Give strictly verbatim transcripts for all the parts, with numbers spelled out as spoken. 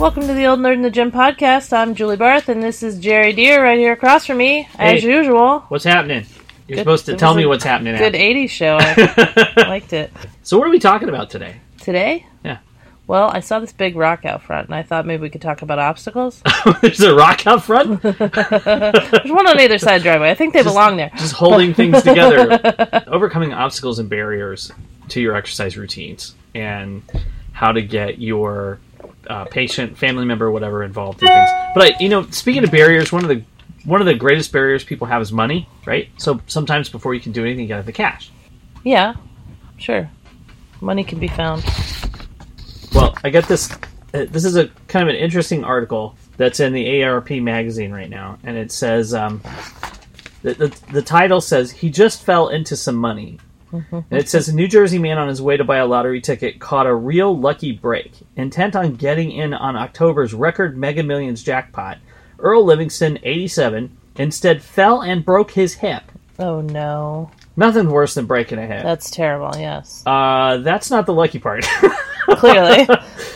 Welcome to the Old Nerd in the Gym podcast. I'm Julie Barth, and this is Jerry Deere right here across from me, hey, as usual. What's happening? You're good, supposed to tell me what's happening. Good now. eighties show. I, I liked it. So what are we talking about today? Today? Yeah. Well, I saw this big rock out front, and I thought maybe we could talk about obstacles. There's a rock out front? There's one on either side of the driveway. I think they just belong there. Just holding things together. Overcoming obstacles and barriers to your exercise routines, and how to get your uh, patient, family member, whatever, involved in things. But, I, you know, speaking of barriers, one of the one of the greatest barriers people have is money, right? So sometimes before you can do anything, you got to have the cash. Yeah, sure. Money can be found. Well, I got this. Uh, this is a kind of an interesting article that's in the A R P magazine right now, and it says um, the, the the title says he just fell into some money, and it says a New Jersey man on his way to buy a lottery ticket caught a real lucky break. Intent on getting in on October's record Mega Millions jackpot, Earl Livingston, eighty-seven, instead fell and broke his hip. Oh no! Nothing worse than breaking a hip. That's terrible. Yes. Uh, that's not the lucky part. Clearly.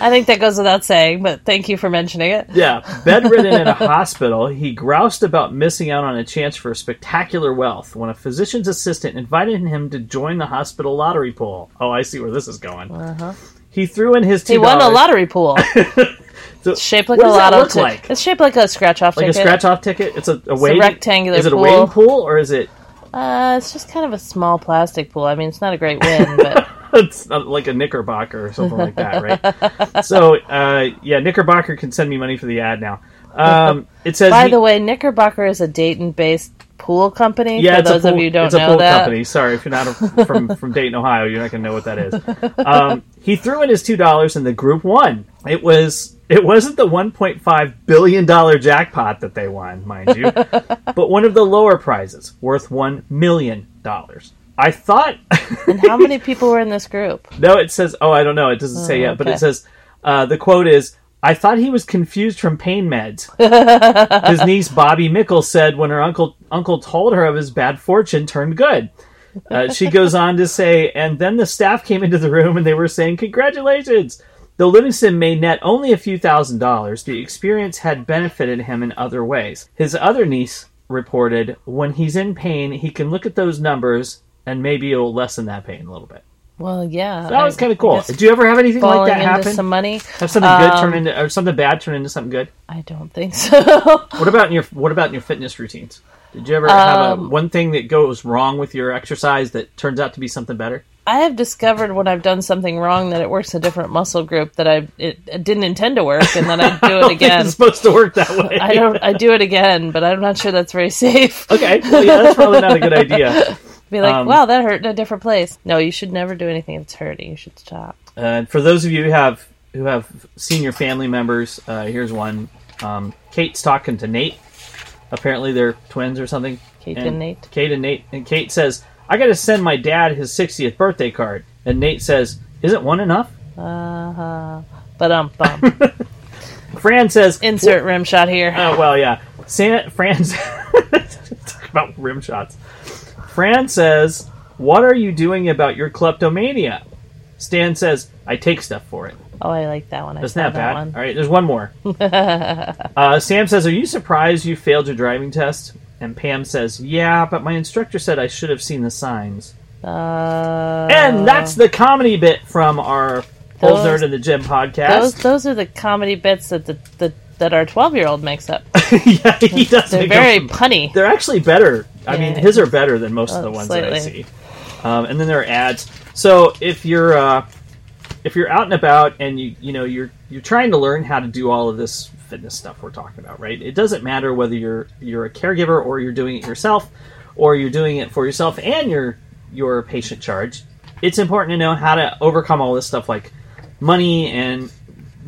I think that goes without saying, but thank you for mentioning it. Yeah. Bedridden in a hospital, he groused about missing out on a chance for spectacular wealth when a physician's assistant invited him to join the hospital lottery pool. Oh, I see where this is going. Uh-huh. He threw in his two dollars. He won a lottery pool. So it's shaped like what a does lotto that look t- like? It's shaped like a scratch-off like ticket. Like a scratch-off ticket? It's a, a, weighted, it's a rectangular is pool. Is it a weighted pool, or is it... Uh, it's just kind of a small plastic pool. I mean, it's not a great win, but... It's like a Knickerbocker or something like that, right? So, uh, yeah, Knickerbocker can send me money for the ad now. Um, it says. By he, the way, Knickerbocker is a Dayton-based pool company. Yeah, for it's those a pool, of you who don't it's know a pool that. Company. Sorry, if you're not a, from from Dayton, Ohio, you're not going to know what that is. Um, he threw in his two dollars, and the group won. It was it wasn't the one point five billion dollars jackpot that they won, mind you, but one of the lower prizes worth one million dollars. I thought... And how many people were in this group? No, it says... Oh, I don't know. It doesn't oh, say yet, okay. But it says... Uh, the quote is, I thought he was confused from pain meds. His niece, Bobby Mickle, said when her uncle uncle told her of his bad fortune turned good. Uh, she goes on to say, and then the staff came into the room and they were saying, congratulations! Though Livingston may net only a few thousand dollars, the experience had benefited him in other ways. His other niece reported, when he's in pain, he can look at those numbers... And maybe it'll lessen that pain a little bit. Well, yeah. So that I, was kind of cool. Did you ever have anything like that happen? Some money. Have something um, good turn into, or something bad turn into something good? I don't think so. What about in your What about in your fitness routines? Did you ever um, have a, one thing that goes wrong with your exercise that turns out to be something better? I have discovered when I've done something wrong that it works a different muscle group that I it, it didn't intend to work, and then I do I don't it again. Think it's supposed to work that way. I don't. I do it again, but I'm not sure that's very safe. Okay, well, yeah, that's probably not a good idea. Be like, um, wow, that hurt in a different place. No, you should never do anything if it's hurting. You should stop. Uh, for those of you who have who have senior family members, uh, here's one. Um, Kate's talking to Nate. Apparently they're twins or something. Kate and, and Nate. Kate and Nate. And Kate says, I got to send my dad his sixtieth birthday card. And Nate says, isn't one enough? Uh-huh. Ba-dum-bum. Fran says... Insert well, rim shot here. Oh, uh, well, yeah. San- Fran says... Talk about rim shots. Fran says, what are you doing about your kleptomania? Stan says, I take stuff for it. Oh, I like that one. I That's not bad. One. All right, there's one more. uh, Sam says, are you surprised you failed your driving test? And Pam says, yeah, but my instructor said I should have seen the signs. Uh, and that's the comedy bit from our Old Nerd in the Gym podcast. Those, those are the comedy bits that the, the that our twelve-year-old makes up. Yeah, he does. They're very them. punny. They're actually better. I yeah. mean, his are better than most oh, of the ones slightly. that I see. Um, and then there are ads. So if you're uh, if you're out and about and you you know you're you're trying to learn how to do all of this fitness stuff we're talking about, right? It doesn't matter whether you're you're a caregiver or you're doing it yourself, or you're doing it for yourself and your your patient charge. It's important to know how to overcome all this stuff like money and.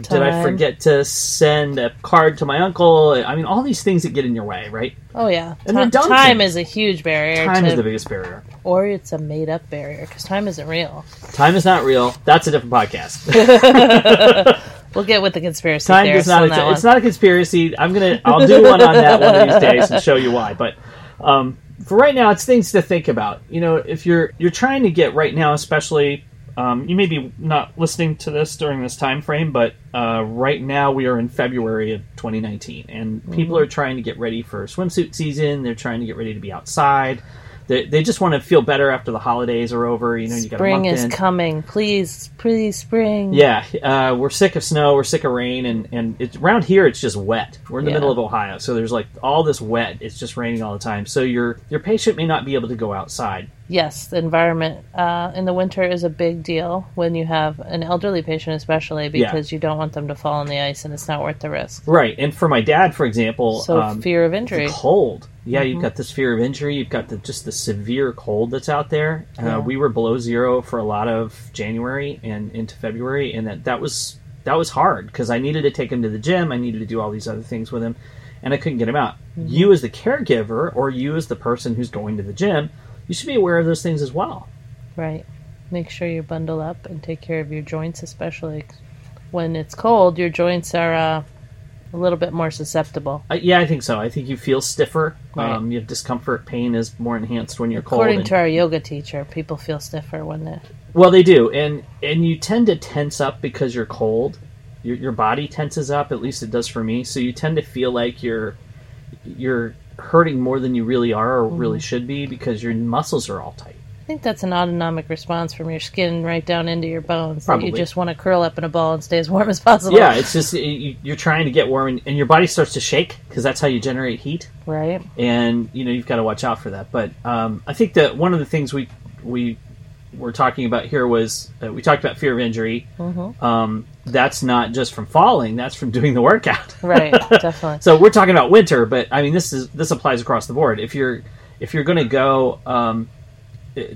Time. Did I forget to send a card to my uncle? I mean, all these things that get in your way, right? Oh, yeah. And Ta- dumb time things. is a huge barrier. Time to, is the biggest barrier. Or it's a made-up barrier, because time isn't real. Time is not real. That's a different podcast. We'll get with the conspiracy time theorists not on that t- It's not a conspiracy. I'm gonna, I'll do one on that one of these days and show you why. But um, for right now, it's things to think about. You know, if you're you're trying to get right now, especially... Um, you may be not listening to this during this time frame, but uh, right now we are in February of twenty nineteen, and mm-hmm. people are trying to get ready for swimsuit season. They're trying to get ready to be outside. They, they just want to feel better after the holidays are over. You know, you got spring is in. coming. Please, please, spring. Yeah, uh, we're sick of snow. We're sick of rain, and and it's, around here it's just wet. We're in the yeah. middle of Ohio, so there's like all this wet. It's just raining all the time. So your your patient may not be able to go outside. Yes, the environment uh, in the winter is a big deal when you have an elderly patient, especially because yeah. you don't want them to fall on the ice, and it's not worth the risk. Right, and for my dad, for example, so um, fear of injury, the cold. Yeah, mm-hmm. you've got this fear of injury. You've got the, just the severe cold that's out there. Yeah. Uh, we were below zero for a lot of January and into February, and that, that was that was hard because I needed to take him to the gym. I needed to do all these other things with him, and I couldn't get him out. Mm-hmm. You as the caregiver or you as the person who's going to the gym, you should be aware of those things as well. Right. Make sure you bundle up and take care of your joints, especially when it's cold. Your joints are uh, a little bit more susceptible. Uh, yeah, I think so. I think you feel stiffer. Right. Um, you have discomfort. Pain is more enhanced when you're According cold. According to and, our yoga teacher, people feel stiffer when they're... Well, they do. And and you tend to tense up because you're cold. Your, your body tenses up, at least it does for me. So you tend to feel like you're you're... hurting more than you really are or really should be because your muscles are all tight. I think that's an autonomic response from your skin right down into your bones. Probably. That you just want to curl up in a ball and stay as warm as possible. Yeah, it's just you're trying to get warm and, and your body starts to shake because that's how you generate heat. Right. And, you know, you've got to watch out for that. But um, I think that one of the things we we were talking about here was uh, we talked about fear of injury. Mm-hmm. Um, that's not just from falling, that's from doing the workout. Right, definitely. So we're talking about winter, but I mean this is this applies across the board. If you're if you're going to go um,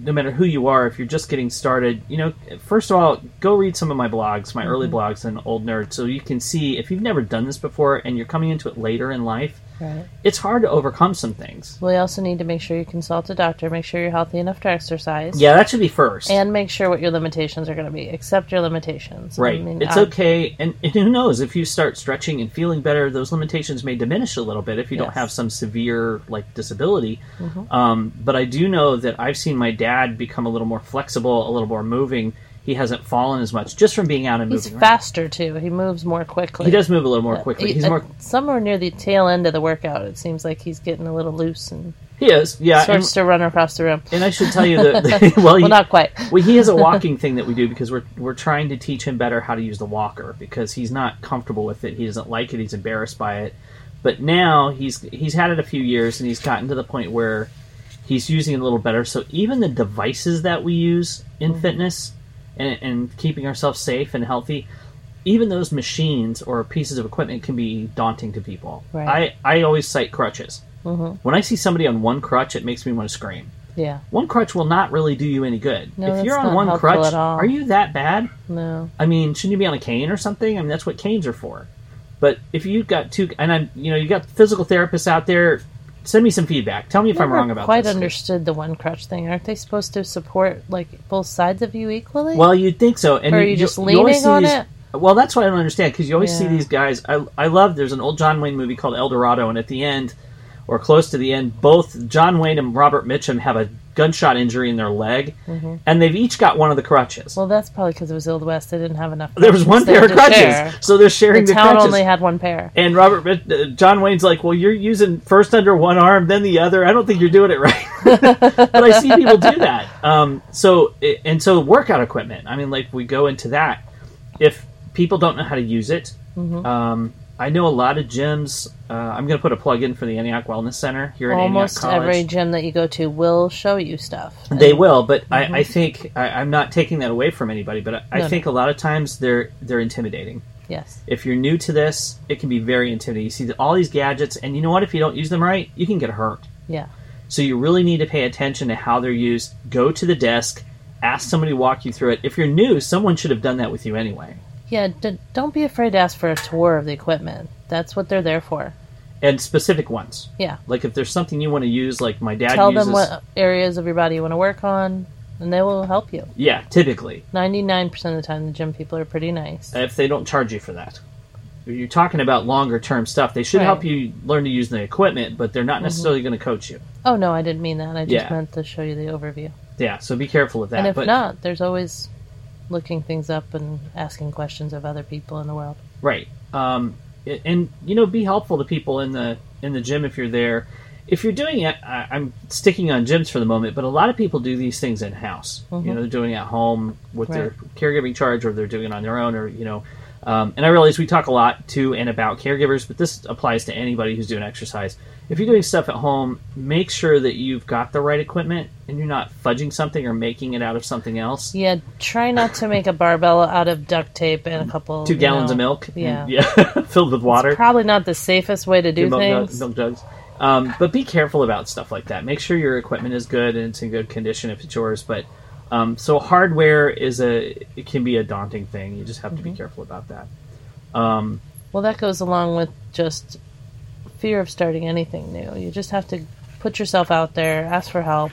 no matter who you are, if you're just getting started, you know, first of all, go read some of my blogs, my mm-hmm. early blogs on Old Nerd, so you can see if you've never done this before and you're coming into it later in life, right. It's hard to overcome some things. We also need to make sure you consult a doctor, make sure you're healthy enough to exercise. Yeah, that should be first. And make sure what your limitations are going to be. Accept your limitations. Right. I mean, it's I'm... okay. And, and who knows, if you start stretching and feeling better, those limitations may diminish a little bit if you yes. don't have some severe like disability. Mm-hmm. Um, but I do know that I've seen my dad become a little more flexible, a little more moving. He hasn't fallen as much just from being out and He's moving. He's faster, right? too. He moves more quickly. He does move a little more quickly. He's uh, more somewhere near the tail end of the workout, it seems like he's getting a little loose and he is. Yeah, starts and, to run across the room. And I should tell you that... The, well, well he, not quite. Well, he has a walking thing that we do because we're we're trying to teach him better how to use the walker because he's not comfortable with it. He doesn't like it. He's embarrassed by it. But now he's he's had it a few years and he's gotten to the point where he's using it a little better. So even the devices that we use in mm-hmm. fitness... And, and keeping ourselves safe and healthy, even those machines or pieces of equipment can be daunting to people. Right. I, I always cite crutches. Mm-hmm. When I see somebody on one crutch, it makes me want to scream. Yeah. One crutch will not really do you any good. No, if you're on one crutch, are you that bad? No. I mean, shouldn't you be on a cane or something? I mean, that's what canes are for. But if you've got two, and I'm, you know, you've got physical therapists out there. Send me some feedback. Tell me if Never I'm wrong about quite this. Quite understood the one crutch thing. Aren't they supposed to support like both sides of you equally? Well, you'd think so. And or are you, you just you, leaning you on these, it? Well, that's what I don't understand because you always yeah. see these guys. I I love. There's an old John Wayne movie called El Dorado, and at the end, or close to the end, both John Wayne and Robert Mitchum have a gunshot injury in their leg, mm-hmm. and they've each got one of the crutches. Well, that's probably because it was Old West. They didn't have enough. There was one pair of crutches, share. so they're sharing the, the crutches. The town only had one pair. And Robert, uh, John Wayne's like, well, you're using first under one arm, then the other. I don't think you're doing it right. But I see people do that. Um, so, and so workout equipment. I mean, like, we go into that. If people don't know how to use it, mm-hmm. um, I know a lot of gyms. Uh, I'm going to put a plug in for the Antioch Wellness Center here at Antioch College. Almost every gym that you go to will show you stuff. They will, but mm-hmm. I, I think I, I'm not taking that away from anybody. But I, I no, think no. a lot of times they're they're intimidating. Yes. If you're new to this, it can be very intimidating. You see all these gadgets, and you know what? If you don't use them right, you can get hurt. Yeah. So you really need to pay attention to how they're used. Go to the desk, ask somebody to walk you through it. If you're new, someone should have done that with you anyway. Yeah, d- don't be afraid to ask for a tour of the equipment. That's what they're there for. And specific ones. Yeah. Like if there's something you want to use, like my dad Tell uses... Tell them what areas of your body you want to work on, and they will help you. Yeah, typically. ninety-nine percent of the time, the gym people are pretty nice. If they don't charge you for that. If you're talking about longer-term stuff, they should right. help you learn to use the equipment, but they're not necessarily mm-hmm. going to coach you. Oh, no, I didn't mean that. I just yeah. meant to show you the overview. Yeah, so be careful of that. And if but... not, there's always... looking things up and asking questions of other people in the world. Right. Um, and, you know, be helpful to people in the in the gym if you're there. If you're doing it, I, I'm sticking on gyms for the moment, but a lot of people do these things in-house. Mm-hmm. You know, they're doing it at home with right. their caregiving charge, or they're doing it on their own, or, you know. Um, and I realize we talk a lot to and about caregivers, but this applies to anybody who's doing exercise. If you're doing stuff at home, make sure that you've got the right equipment and you're not fudging something or making it out of something else. Yeah, try not to make a barbell out of duct tape and a couple... Two gallons know, of milk. Yeah. And, yeah filled with water. It's probably not the safest way to do milk things. Jugs, milk jugs. Um, but be careful about stuff like that. Make sure your equipment is good and it's in good condition if it's yours. But um, so hardware is a it can be a daunting thing. You just have mm-hmm. to be careful about that. Um, well, that goes along with just... fear of starting anything new. You just have to put yourself out there, ask for help,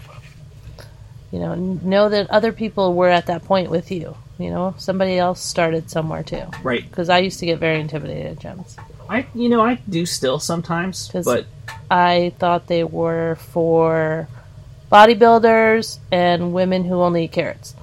you know, know that other people were at that point with you, you know, somebody else started somewhere too. Right. Because I used to get very intimidated at gyms. I, you know, I do still sometimes, but I thought they were for bodybuilders and women who only eat carrots.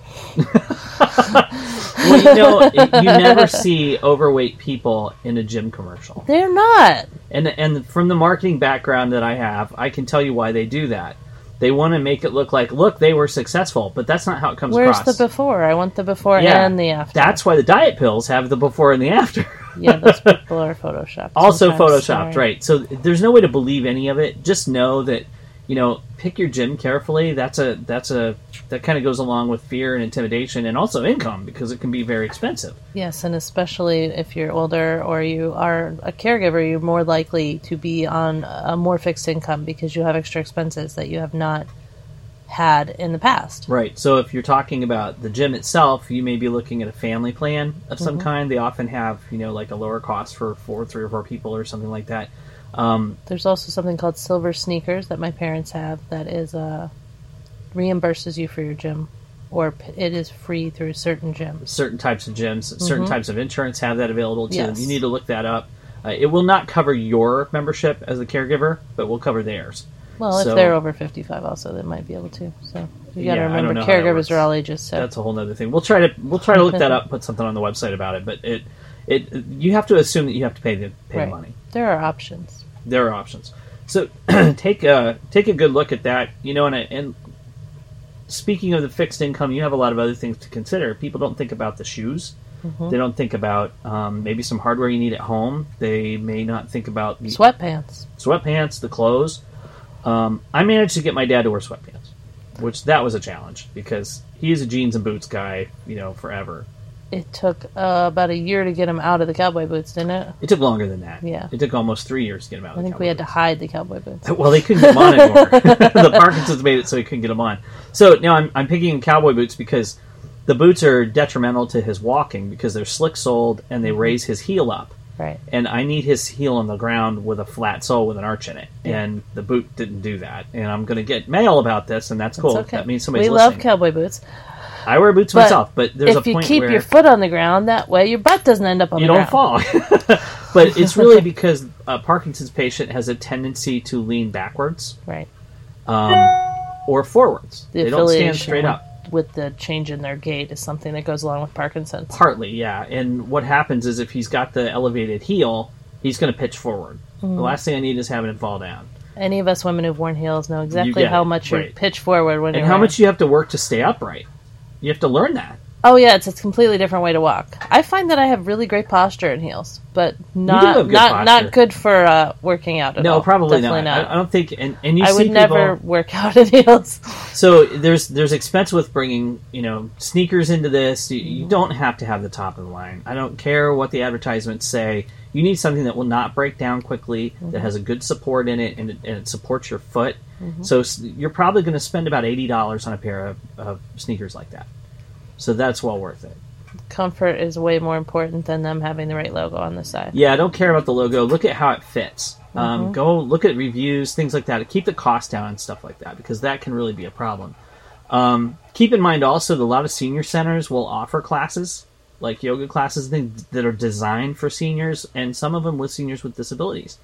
Well, you know, you never see overweight people in a gym commercial. They're not. And and from the marketing background that I have, I can tell you why they do that. They want to make it look like, look, they were successful, but that's not how it comes across. Where's the before? I want the before yeah, and the after. That's why the diet pills have the before and the after. Yeah, those people are photoshopped. Also photoshopped, sorry. Right. So there's no way to believe any of it. Just know that, you know, pick your gym carefully. That's a that's a that kind of goes along with fear and intimidation, and also income, because it can be very expensive. Yes, and especially if you're older or you are a caregiver, you're more likely to be on a more fixed income because you have extra expenses that you have not had in the past. Right. So if you're talking about the gym itself, you may be looking at a family plan of some mm-hmm. kind. They often have, you know, like a lower cost for four, three or four people or something like that. Um, There's also something called Silver Sneakers that my parents have that is uh, reimburses you for your gym, or p- it is free through certain gyms. Certain types of gyms, mm-hmm. certain types of insurance have that available to yes. them. You need to look that up. Uh, it will not cover your membership as a caregiver, but will cover theirs. Well, so, if they're over fifty-five also, they might be able to. So you got to yeah, remember caregivers are all ages. So. That's a whole other thing. We'll try to we'll try to look that up, put something on the website about it, but it it you have to assume that you have to pay the pay right. the money. There are options. There are options. So take a, take a good look at that. You know, and, and speaking of the fixed income, you have a lot of other things to consider. People don't think about the shoes. Mm-hmm. They don't think about um, maybe some hardware you need at home. They may not think about... The sweatpants. Sweatpants, the clothes. Um, I managed to get my dad to wear sweatpants, which that was a challenge because he's a jeans and boots guy, you know, forever. It took uh, about a year to get him out of the cowboy boots, didn't it? It took longer than that. Yeah. It took almost three years to get him out of the cowboy boots. I think we had to hide the cowboy boots. Well, they couldn't get him on anymore. The Parkinson's made it so he couldn't get him on. So now I'm, I'm picking cowboy boots because the boots are detrimental to his walking because they're slick-soled and they raise his heel up. Right. And I need his heel on the ground with a flat sole with an arch in it. Yeah. And the boot didn't do that. And I'm going to get mail about this, and that's cool. That's okay. That means somebody's we listening. We love cowboy boots. I wear boots but myself, but there's a point where... if you keep your foot on the ground, that way your butt doesn't end up on the ground. You don't fall. But it's really because a Parkinson's patient has a tendency to lean backwards. Right. Um, or forwards. The they don't stand straight up. With the change in their gait is something that goes along with Parkinson's. Partly, yeah. And what happens is if he's got the elevated heel, he's going to pitch forward. Mm-hmm. The last thing I need is having him fall down. Any of us women who've worn heels know exactly how much you right. pitch forward when and you're And how wearing. Much you have to work to stay upright. You have to learn that. Oh, yeah. It's a completely different way to walk. I find that I have really great posture in heels, but not good not, not good for uh, working out at no, all. No, probably not. not. I don't think... And, and you I see would people, never work out in heels. So there's there's expense with bringing, you know, sneakers into this. You, you don't have to have the top of the line. I don't care what the advertisements say. You need something that will not break down quickly, mm-hmm. that has a good support in it, and it, and it supports your foot. Mm-hmm. So you're probably going to spend about eighty dollars on a pair of, of sneakers like that. So that's well worth it. Comfort is way more important than them having the right logo on the side. Yeah, I don't care about the logo. Look at how it fits. Mm-hmm. Um, go look at reviews, things like that. Keep the cost down and stuff like that, because that can really be a problem. Um, keep in mind also that a lot of senior centers will offer classes, like yoga classes, things that are designed for seniors, and some of them with seniors with disabilities.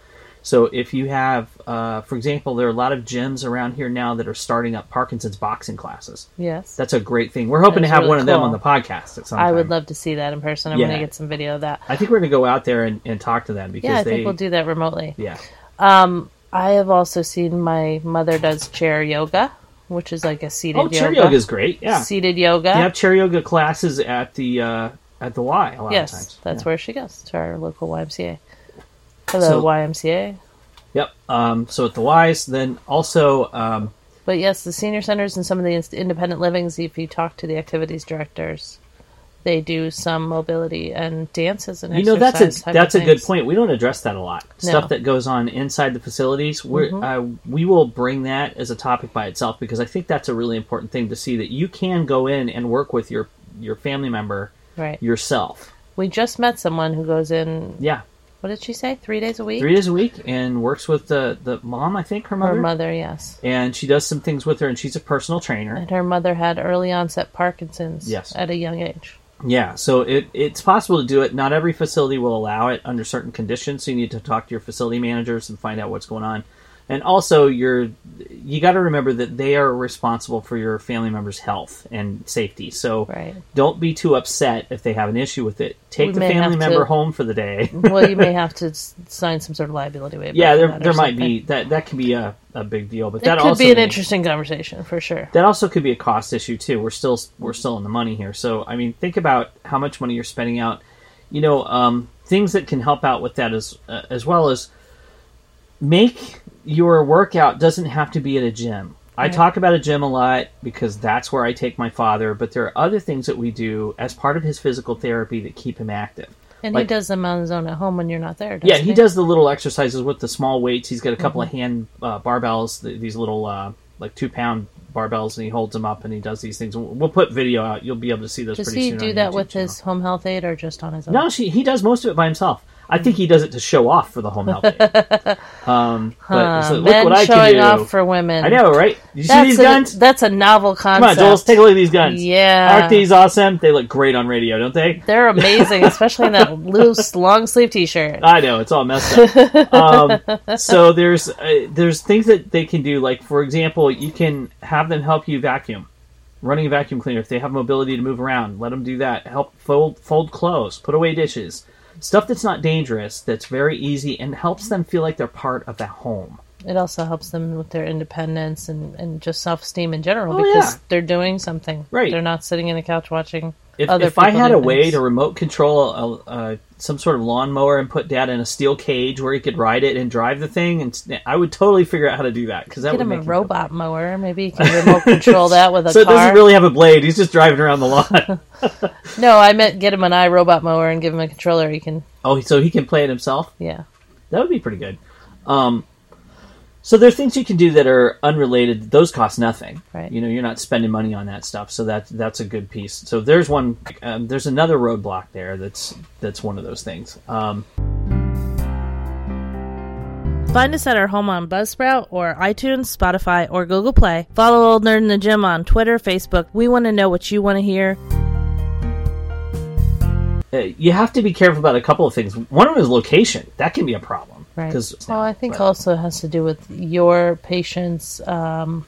So if you have, uh, for example, there are a lot of gyms around here now that are starting up Parkinson's boxing classes. Yes. That's a great thing. We're hoping That's to have really one cool. of them on the podcast at some I time. I would love to see that in person. I'm yeah. going to get some video of that. I think we're going to go out there and, and talk to them. Because yeah, I they, think we'll do that remotely. Yeah. Um, I have also seen my mother does chair yoga, which is like a seated oh, yoga. Oh, chair yoga is great, yeah. Seated yoga. They have chair yoga classes at the uh, at the Y a lot yes, of times. Yes, that's yeah. where she goes, to our local Y M C A. Hello, so, Y M C A. Yep. Um, so at the Y's, then also... Um, but yes, the senior centers and some of the independent livings, if you talk to the activities directors, they do some mobility and dances and exercise. You know, that's a, that's a good point. We don't address that a lot. No. Stuff that goes on inside the facilities, we're, mm-hmm. uh, we will bring that as a topic by itself, because I think that's a really important thing to see, that you can go in and work with your, your family member right. yourself. We just met someone who goes in... Yeah. What did she say? Three days a week? Three days a week, and works with the, the mom, I think, her mother? Her mother, yes. And she does some things with her, and she's a personal trainer. And her mother had early onset Parkinson's yes. at a young age. Yeah, so it, it's possible to do it. Not every facility will allow it under certain conditions, so you need to talk to your facility managers and find out what's going on. And also, you're, you got to remember that they are responsible for your family member's health and safety. So right. don't be too upset if they have an issue with it. Take we the family member to, home for the day. Well, you may have to sign some sort of liability waiver. Yeah, there, there might be. That that could be a, a big deal. But that, that could also be an may, interesting conversation, for sure. That also could be a cost issue, too. We're still, we're still in the money here. So, I mean, think about how much money you're spending out. You know, um, things that can help out with that is, uh, as well as make... Your workout doesn't have to be at a gym. Right. I talk about a gym a lot because that's where I take my father, but there are other things that we do as part of his physical therapy that keep him active. And like, he does them on his own at home when you're not there, doesn't yeah, he? Yeah, he does the little exercises with the small weights. He's got a couple mm-hmm. of hand uh, barbells, th- these little uh, like two-pound barbells, and he holds them up and he does these things. We'll put video out. You'll be able to see those does pretty soon. Does he do that YouTube with channel. His home health aide or just on his own? No, she, he does most of it by himself. I think he does it to show off for the home health aid. Um, huh, so men what I showing can do. Off for women. I know, right? You that's see these a, guns? That's a novel concept. Come on, Jules, take a look at these guns. Yeah. Aren't these awesome? They look great on radio, don't they? They're amazing, especially in that loose, long-sleeve T-shirt. I know, it's all messed up. um, so there's, uh, there's things that they can do. Like, for example, you can have them help you vacuum. Running a vacuum cleaner. If they have mobility to move around, let them do that. Help fold, fold clothes. Put away dishes. Stuff that's not dangerous, that's very easy, and helps them feel like they're part of the home. It also helps them with their independence and, and just self-esteem in general, oh, because yeah. they're doing something. Right. They're not sitting in the couch watching if, other if people If I had a things. Way to remote control a, a, some sort of lawnmower and put Dad in a steel cage where he could ride it and drive the thing, and I would totally figure out how to do that. Cause that Get would him make a robot mower. Maybe he can remote control that with a so car. So it doesn't really have a blade. He's just driving around the lawn. No, I meant get him an iRobot mower and give him a controller. He can. Oh, so he can play it himself? Yeah. That would be pretty good. Um, so there are things you can do that are unrelated. Those cost nothing. Right. You know, you're not spending money on that stuff. So that, that's a good piece. So there's one, um, there's another roadblock there. That's, that's one of those things. Um, Find us at our home on Buzzsprout or iTunes, Spotify, or Google Play. Follow Old Nerd in the Gym on Twitter, Facebook. We want to know what you want to hear. You have to be careful about a couple of things. One of them is location. That can be a problem. Right. Well, I think but, also it has to do with your patient's um,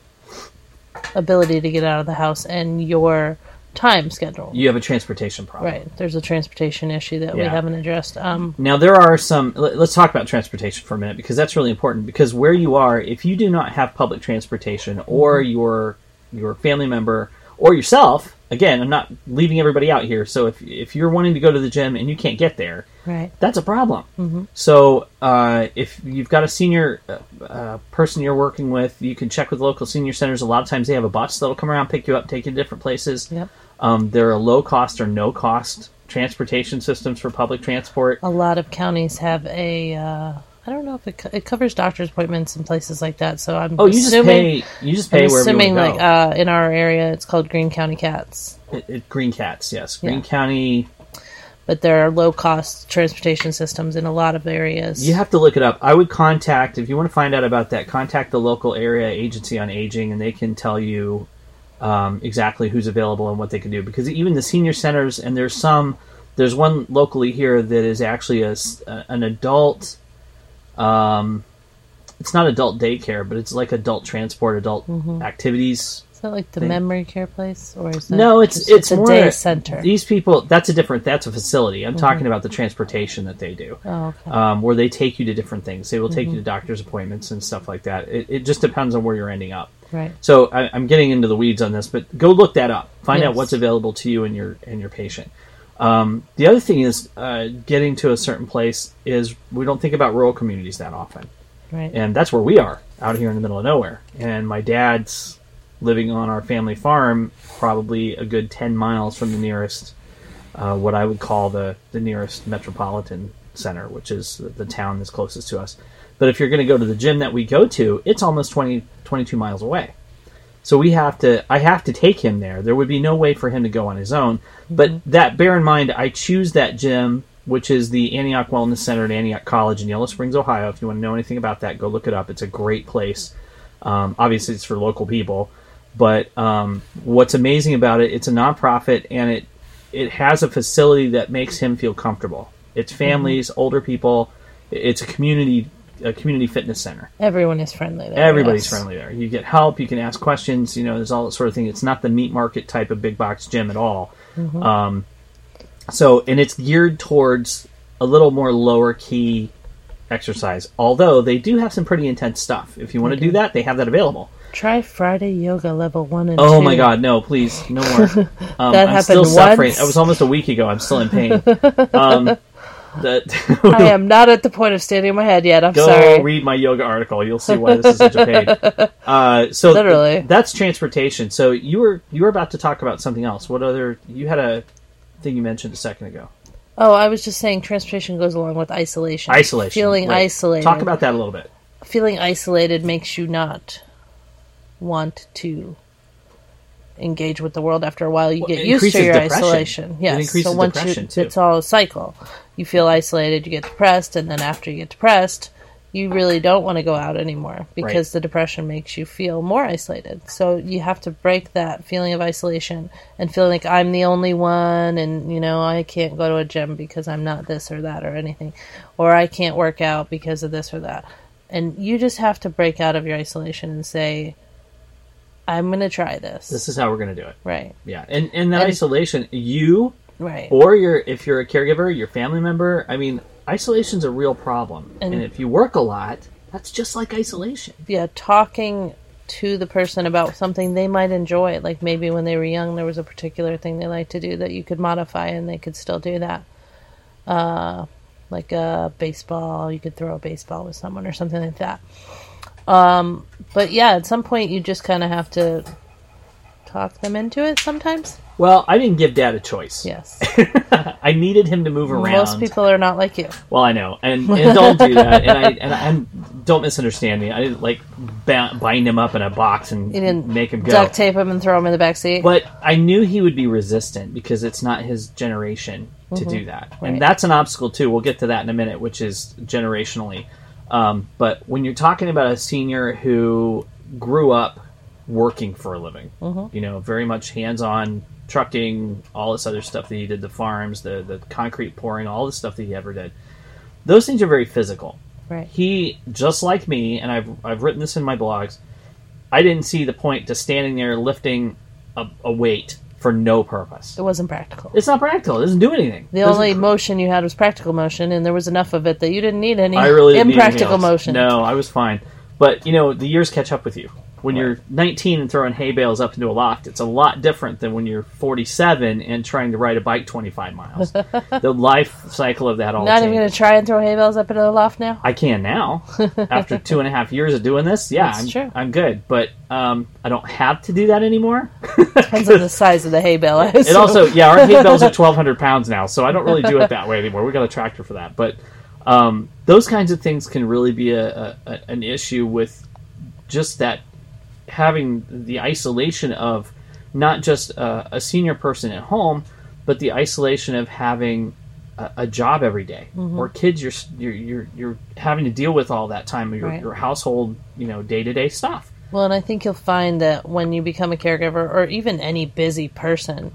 ability to get out of the house and your time schedule. You have a transportation problem. Right. There's a transportation issue that yeah. we haven't addressed. Um, now, there are some... Let's talk about transportation for a minute, because that's really important. Because where you are, if you do not have public transportation or mm-hmm. your your family member or yourself... Again, I'm not leaving everybody out here. So if if you're wanting to go to the gym and you can't get there, right. that's a problem. Mm-hmm. So uh, if you've got a senior uh, uh, person you're working with, you can check with local senior centers. A lot of times they have a bus that'll come around, pick you up, take you to different places. Yep. Um, there are low-cost or no-cost transportation systems for public transport. A lot of counties have a... Uh... I don't know if it, co- it covers doctor's appointments and places like that. So I'm oh, you assuming, just pay. You just pay. I'm assuming wherever you go. like uh, in our area, it's called Greene County C A T S. It, it, Greene C A T S, yes, Greene yeah. County. But there are low cost transportation systems in a lot of areas. You have to look it up. I would contact if you want to find out about that. Contact the local area agency on aging, and they can tell you um, exactly who's available and what they can do. Because even the senior centers, and there's some. There's one locally here that is actually a, an adult. Um, it's not adult daycare, but it's like adult transport, adult mm-hmm. activities. Is that like the thing. memory care place, or is that no? It's just, it's, it's more a day center. These people. That's a different. That's a facility. I'm mm-hmm. talking about the transportation that they do, oh, okay. um, where they take you to different things. They will take mm-hmm. you to doctor's appointments and stuff like that. It, it just depends on where you're ending up. Right. So I, I'm getting into the weeds on this, but go look that up. Find yes. out what's available to you and your and your patient. Um, the other thing is uh, getting to a certain place is we don't think about rural communities that often, right? And that's where we are out here in the middle of nowhere. And my dad's living on our family farm, probably a good ten miles from the nearest, uh, what I would call the, the nearest metropolitan center, which is the town that's closest to us. But if you're going to go to the gym that we go to, it's almost twenty, twenty-two miles away. So we have to, I have to take him there. There would be no way for him to go on his own. Mm-hmm. But that, bear in mind, I choose that gym, which is the Antioch Wellness Center at Antioch College in Yellow Springs, Ohio. If you want to know anything about that, go look it up. It's a great place. Um, obviously, it's for local people. But um, what's amazing about it, it's a nonprofit, and it it has a facility that makes him feel comfortable. It's families, mm-hmm. older people. It's a community a community fitness center. Everyone is friendly there. Everybody's yes. friendly there. You get help. You can ask questions. You know, there's all that sort of thing. It's not the meat market type of big box gym at all. Mm-hmm. Um, so, and it's geared towards a little more lower key exercise, although they do have some pretty intense stuff. If you want okay. to do that, they have that available. Try Friday yoga level one and oh two. Oh my God, no, please, no more. Um, that I'm happened still once. Suffering. It was almost a week ago. I'm still in pain. Um, that I am not at the point of standing on my head yet. I'm go sorry. Go read my yoga article. You'll see why this is such a pain. Uh, so literally, th- that's transportation. So you were you were about to talk about something else. What other? You had a thing you mentioned a second ago. Oh, I was just saying transportation goes along with isolation. Isolation, feeling right. isolated. Talk about that a little bit. Feeling isolated makes you not want to engage with the world. After a while, you well, get used to your depression. Isolation. Yes, it increases so once depression you, too. It's all a cycle. You feel isolated, you get depressed, and then after you get depressed, you really don't want to go out anymore because right. the depression makes you feel more isolated. So you have to break that feeling of isolation and feeling like I'm the only one, and you know I can't go to a gym because I'm not this or that or anything, or I can't work out because of this or that. And you just have to break out of your isolation and say, I'm going to try this. This is how we're going to do it. Right. Yeah. And and that and, isolation, you right. or your if you're a caregiver, your family member, I mean, isolation's a real problem. And, and if you work a lot, that's just like isolation. Yeah, talking to the person about something they might enjoy. Like maybe when they were young, there was a particular thing they liked to do that you could modify and they could still do that. Uh, like a baseball, you could throw a baseball with someone or something like that. Um, but yeah, at some point you just kind of have to talk them into it sometimes. Well, I didn't give Dad a choice. Yes. I needed him to move around. Most people are not like you. Well, I know. And, and don't do that. And I, and I don't misunderstand me. I didn't like ba- bind him up in a box and you didn't make him go. Duct tape him and throw him in the back seat. But I knew he would be resistant because it's not his generation to mm-hmm. do that. Right. And that's an obstacle too. We'll get to that in a minute, which is generationally. Um, but when you're talking about a senior who grew up working for a living, mm-hmm. you know, very much hands-on trucking, all this other stuff that he did, the farms, the, the concrete pouring, all the stuff that he ever did, those things are very physical. Right. He, just like me, and I've I've written this in my blogs, I didn't see the point to standing there lifting a, a weight for no purpose. It wasn't practical. It's not practical. It doesn't do anything. The only motion you had was practical motion, and there was enough of it that you didn't need any I really didn't impractical need motion. No, I was fine. But, you know, the years catch up with you. When right. you're nineteen and throwing hay bales up into a loft, it's a lot different than when you're forty-seven and trying to ride a bike twenty-five miles. The life cycle of that all Not changes. Even going to try and throw hay bales up into the loft now? I can now. After two and a half years of doing this, yeah, I'm, true. I'm good. But um, I don't have to do that anymore. Depends on the size of the hay bale. It also, yeah, our hay bales are twelve hundred pounds now, so I don't really do it that way anymore. We got a tractor for that. But um, those kinds of things can really be a, a, a an issue with just that having the isolation of not just uh, a senior person at home, but the isolation of having a, a job every day, mm-hmm. or kids you're, you're you're you're having to deal with all that time, your, right. your household, you know, day-to-day stuff. Well, and I think you'll find that when you become a caregiver, or even any busy person,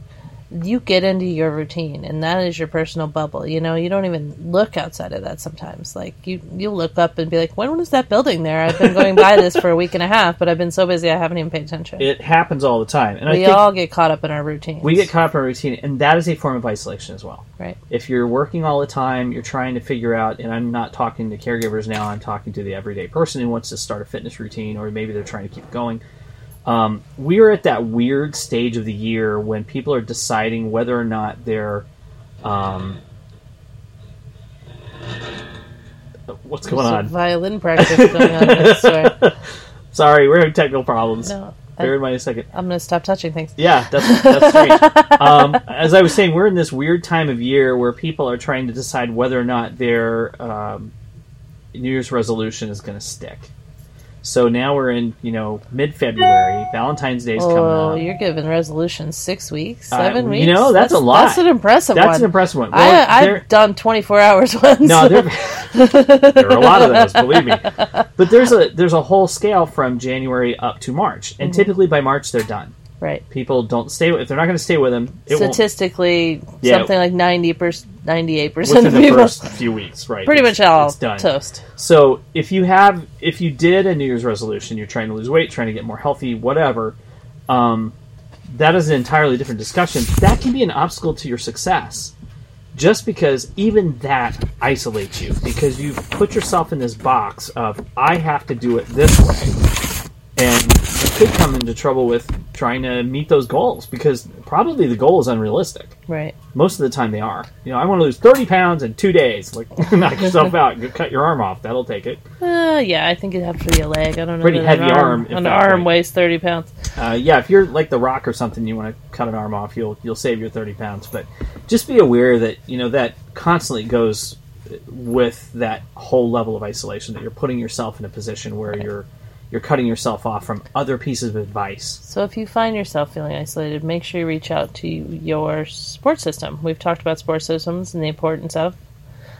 you get into your routine, and that is your personal bubble. You know, you don't even look outside of that sometimes. Like, you, you'll look up and be like, when was that building there? I've been going by this for a week and a half, but I've been so busy I haven't even paid attention. It happens all the time. And we I think all get caught up in our routine. We get caught up in our routine, and that is a form of isolation as well. Right. If you're working all the time, you're trying to figure out, and I'm not talking to caregivers now, I'm talking to the everyday person who wants to start a fitness routine, or maybe they're trying to keep going. Um, we are at that weird stage of the year when people are deciding whether or not they're, um, what's going on? Violin practice going on. I swear. Sorry, we're having technical problems. No, bear in mind a second. I'm going to stop touching things. Yeah, that's that's strange. Um, as I was saying, we're in this weird time of year where people are trying to decide whether or not their um, New Year's resolution is going to stick. So now we're in, you know, mid-February. Valentine's Day is oh, coming up. Oh, you're giving resolutions six weeks, seven uh, weeks. You know, that's, that's a lot. That's an impressive that's one. That's an impressive one. Well, I, I've done twenty-four hours once. No, there, there are a lot of those, believe me. But there's a there's a whole scale from January up to March. And mm-hmm. typically by March, they're done. Right. People don't stay with, if they're not going to stay with them, it Statistically, won't, yeah, something like ninety percent, ninety-eight percent within of people. Within the first few weeks, right. Pretty it's, much all it's done. Toast. So if you have, if you did a New Year's resolution, you're trying to lose weight, trying to get more healthy, whatever, um, that is an entirely different discussion. That can be an obstacle to your success. Just because even that isolates you, because you've put yourself in this box of, I have to do it this way. And you could come into trouble with trying to meet those goals, because probably the goal is unrealistic. Right. Most of the time they are. You know, I want to lose thirty pounds in two days. Like, knock yourself out. You cut your arm off. That'll take it. Uh, yeah, I think it'd have to be a leg. I don't know. Pretty heavy an arm. arm an arm point. Weighs thirty pounds. Uh, yeah, if you're like The Rock or something, you want to cut an arm off, you'll you'll save your thirty pounds. But just be aware that, you know, that constantly goes with that whole level of isolation, that you're putting yourself in a position where right. you're You're cutting yourself off from other pieces of advice. So if you find yourself feeling isolated, make sure you reach out to your support system. We've talked about support systems and the importance of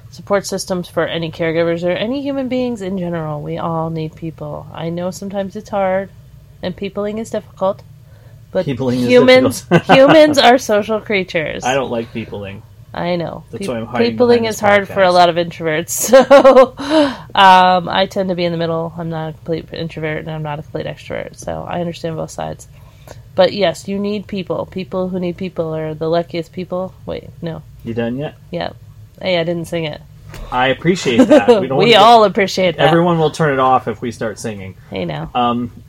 support systems for any caregivers or any human beings in general. We all need people. I know sometimes it's hard and peopling is difficult, but peopling humans is difficult. Humans are social creatures. I don't like peopling. I know. That's Pe- why I'm hiding peopling is hard for a lot of introverts. So um, I tend to be in the middle. I'm not a complete introvert, and I'm not a complete extrovert. So I understand both sides. But yes, you need people. People who need people are the luckiest people. Wait, no. You done yet? Yeah. Hey, I didn't sing it. I appreciate that. We, don't we to, all appreciate that. Everyone will turn it off if we start singing. Hey, now. Um,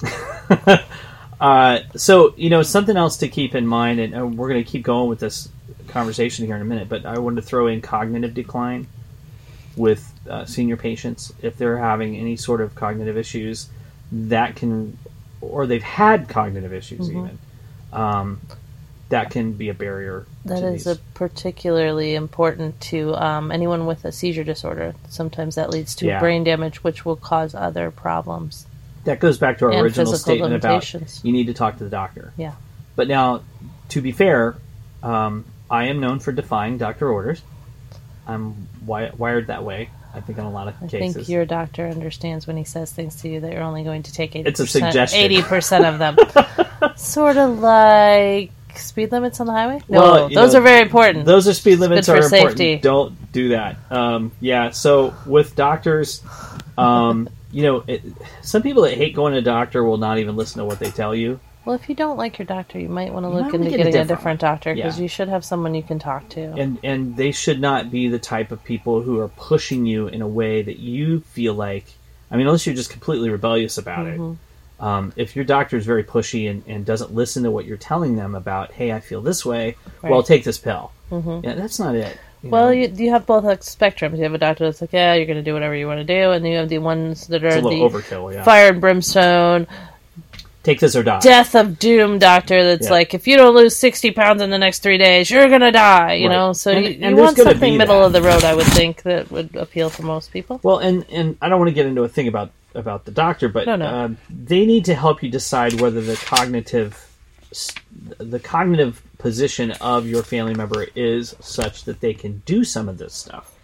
uh, so, you know, something else to keep in mind, and, and we're going to keep going with this conversation here in a minute, but I wanted to throw in cognitive decline with uh, senior patients. If they're having any sort of cognitive issues that can, or they've had cognitive issues mm-hmm. even, um, that can be a barrier. That is a particularly important to um, anyone with a seizure disorder. Sometimes that leads to yeah. brain damage, which will cause other problems. That goes back to our and original statement about you need to talk to the doctor. Yeah. But now, to be fair, um, I am known for defying doctor orders. I'm wi- wired that way, I think, in a lot of I cases. I think your doctor understands when he says things to you that you're only going to take eighty percent, it's a suggestion. eighty percent of them. Sort of like speed limits on the highway? No, well, those know, are very important. Those are speed limits are important. Safety. Don't do that. Um, yeah, so with doctors, um, you know, it, some people that hate going to a doctor will not even listen to what they tell you. Well, if you don't like your doctor, you might want to look into get getting a different, a different doctor because yeah. you should have someone you can talk to. And and they should not be the type of people who are pushing you in a way that you feel like, I mean, unless you're just completely rebellious about mm-hmm. it. Um, if your doctor is very pushy and, and doesn't listen to what you're telling them about, hey, I feel this way, right. well, take this pill. Mm-hmm. Yeah, that's not it. You well, you, you have both like, spectrums. You have a doctor that's like, yeah, you're going to do whatever you want to do, and you have the ones that are the overkill, yeah. fire and brimstone, take this or die. Death of doom doctor that's yeah. like, if you don't lose sixty pounds in the next three days, you're going to die, you right. know? So and, you, and you want something middle that. Of the road, I would think, that would appeal to most people. Well, and, and I don't want to get into a thing about, about the doctor, but no, no. Uh, they need to help you decide whether the cognitive the cognitive position of your family member is such that they can do some of this stuff.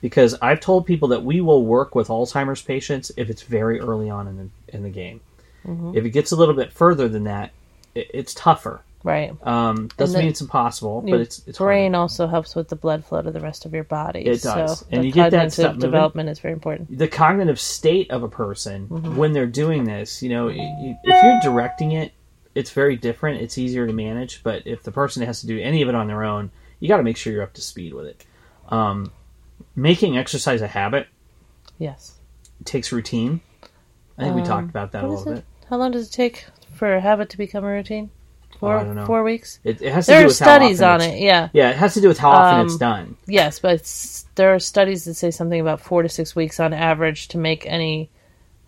Because I've told people that we will work with Alzheimer's patients if it's very early on in the, in the game. Mm-hmm. If it gets a little bit further than that, it, it's tougher. Right. Um, doesn't mean it's impossible, but it's it's brain hard. Also helps with the blood flow to the rest of your body. It does. So and you get that stuff moving. Development is very important. The cognitive state of a person mm-hmm. when they're doing this, you know, you, if you're directing it, it's very different. It's easier to manage, but if the person has to do any of it on their own, you got to make sure you're up to speed with it. Um, making exercise a habit. Yes. Takes routine. I think um, we talked about that a little bit. How long does it take for a habit to become a routine? Four, oh, I don't know. Four weeks. It, it has to there do with how often. There are studies on it. Yeah. Yeah, it has to do with how often um, it's done. Yes, but it's, there are studies that say something about four to six weeks on average to make any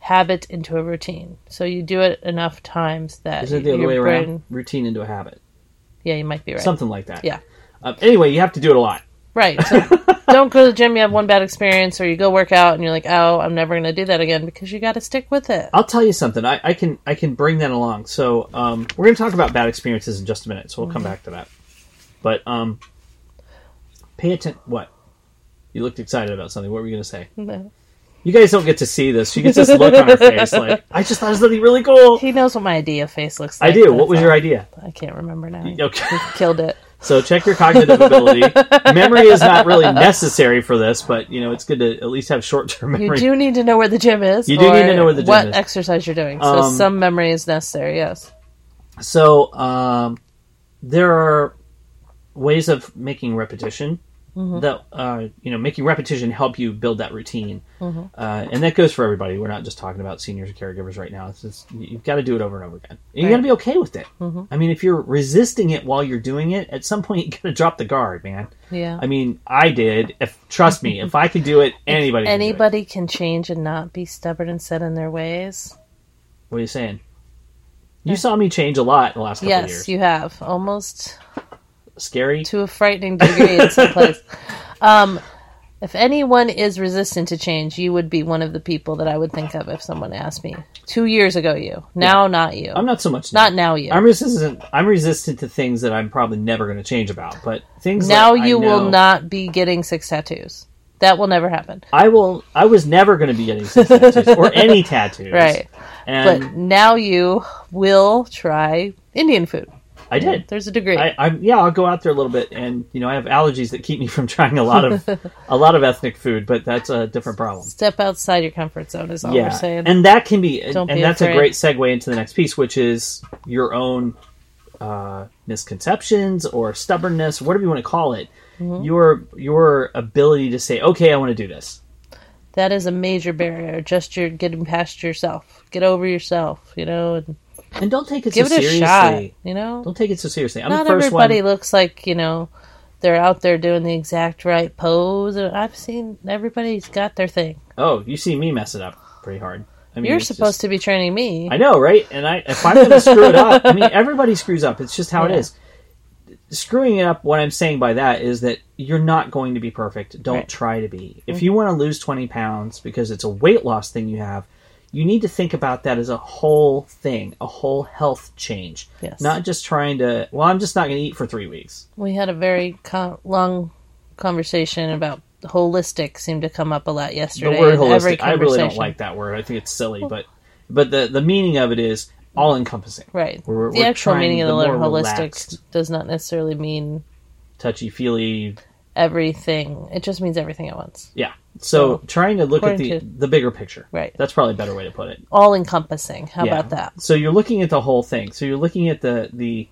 habit into a routine. So you do it enough times that is it the other way brain... around? Routine into a habit. Yeah, you might be right. Something like that. Yeah. Um, anyway, you have to do it a lot. Right. So don't go to the gym. You have one bad experience, or you go work out and you're like, "Oh, I'm never going to do that again," because you got to stick with it. I'll tell you something. I, I can I can bring that along. So um, we're going to talk about bad experiences in just a minute. So we'll mm-hmm. come back to that. But um, pay attention. What? You looked excited about something. What were you going to say? No. You guys don't get to see this. She gets this look on her face. Like, I just thought it was something really cool. He knows what my idea face looks like. I do. What was your idea? I can't remember now. Okay. He killed it. So check your cognitive ability. Memory is not really necessary for this, but you know it's good to at least have short-term memory. You do need to know where the gym is. You do need to know where the gym what is. What exercise you're doing. So um, some memory is necessary, yes. So um, there are ways of making repetition. Mm-hmm. That uh, you know, making repetition help you build that routine. Mm-hmm. Uh, and that goes for everybody. We're not just talking about seniors or caregivers right now. It's just, you've got to do it over and over again. And you right. got to be okay with it. Mm-hmm. I mean, if you're resisting it while you're doing it, at some point you got to drop the guard, man. Yeah. I mean, I did. If trust me, if I could do it, anybody. If can anybody do it. Can change and not be stubborn and set in their ways. What are you saying? You yeah. saw me change a lot in the last couple yes, of years. Yes, you have almost. Scary to a frightening degree in some place. Um, if anyone is resistant to change, you would be one of the people that I would think of if someone asked me two years ago. You now, yeah. not you. I'm not so much. Not now. now you. I'm resistant. I'm resistant to things that I'm probably never going to change about. But things now like you I know, will not be getting six tattoos. That will never happen. I will. I was never going to be getting six tattoos or any tattoos. Right. And but now you will try Indian food. I did. Yeah, there's a degree. I, I, yeah, I'll go out there a little bit, and you know, I have allergies that keep me from trying a lot of a lot of ethnic food, but that's a different problem. Step outside your comfort zone is all yeah. we're saying. And that can be, Don't and be that's afraid. A great segue into the next piece, which is your own uh, misconceptions or stubbornness, whatever you want to call it. Mm-hmm. Your your ability to say, "Okay, I want to do this." That is a major barrier. Just your getting past yourself, get over yourself, you know. And, And don't take it Give so it seriously. Shot, you know? Don't take it so seriously. I'm Not the first everybody one. Looks like, you know, they're out there doing the exact right pose. I've seen everybody's got their thing. Oh, you see me mess it up pretty hard. I mean, You're supposed just... to be training me. I know, right? And I, if I'm going to screw it up, I mean, everybody screws up. It's just how yeah. it is. Screwing it up, what I'm saying by that is that you're not going to be perfect. Don't right. try to be. If mm-hmm. you want to lose twenty pounds because it's a weight loss thing you have, you need to think about that as a whole thing, a whole health change. Yes. Not just trying to, well, I'm just not going to eat for three weeks. We had a very con- long conversation about holistic seemed to come up a lot yesterday. The word holistic, I really don't like that word. I think it's silly, well, but but the, the meaning of it is all-encompassing. Right. We're, the we're actual trying, meaning of the, the word holistic relaxed, does not necessarily mean... touchy-feely... everything. It just means everything at once. Yeah. So, so trying to look at the, to, the bigger picture. Right. That's probably a better way to put it. All-encompassing. How yeah. about that? So you're looking at the whole thing. So you're looking at the the,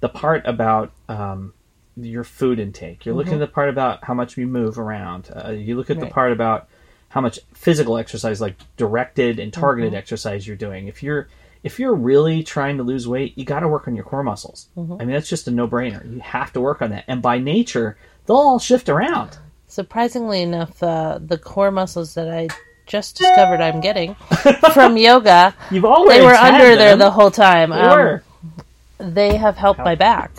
the part about um, your food intake. You're mm-hmm. looking at the part about how much you move around. Uh, you look at right. the part about how much physical exercise, like directed and targeted mm-hmm. exercise you're doing. If you're if you're really trying to lose weight, you got to work on your core muscles. Mm-hmm. I mean, that's just a no-brainer. You have to work on that. And by nature, they'll all shift around. Surprisingly enough, uh, the core muscles that I just discovered I'm getting from yoga, You've always they were had under them. There the whole time. They, um, were. They have helped Help. My back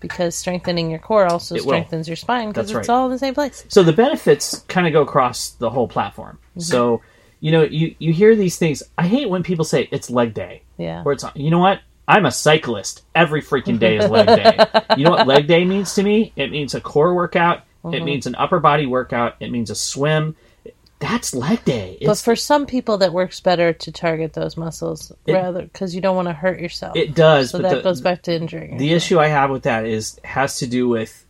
because strengthening your core also it strengthens will. Your spine because it's right. all in the same place. So the benefits kind of go across the whole platform. Mm-hmm. So, you know, you, you hear these things. I hate when people say it's leg day. Yeah. Or it's, you know what? I'm a cyclist. Every freaking day is leg day. You know what leg day means to me? It means a core workout. Mm-hmm. It means an upper body workout. It means a swim. that's leg day. It's, but for some people, that works better to target those muscles it, rather because you don't want to hurt yourself. It does. So but that the, goes back to injuring yourself. The issue I have with that is has to do with,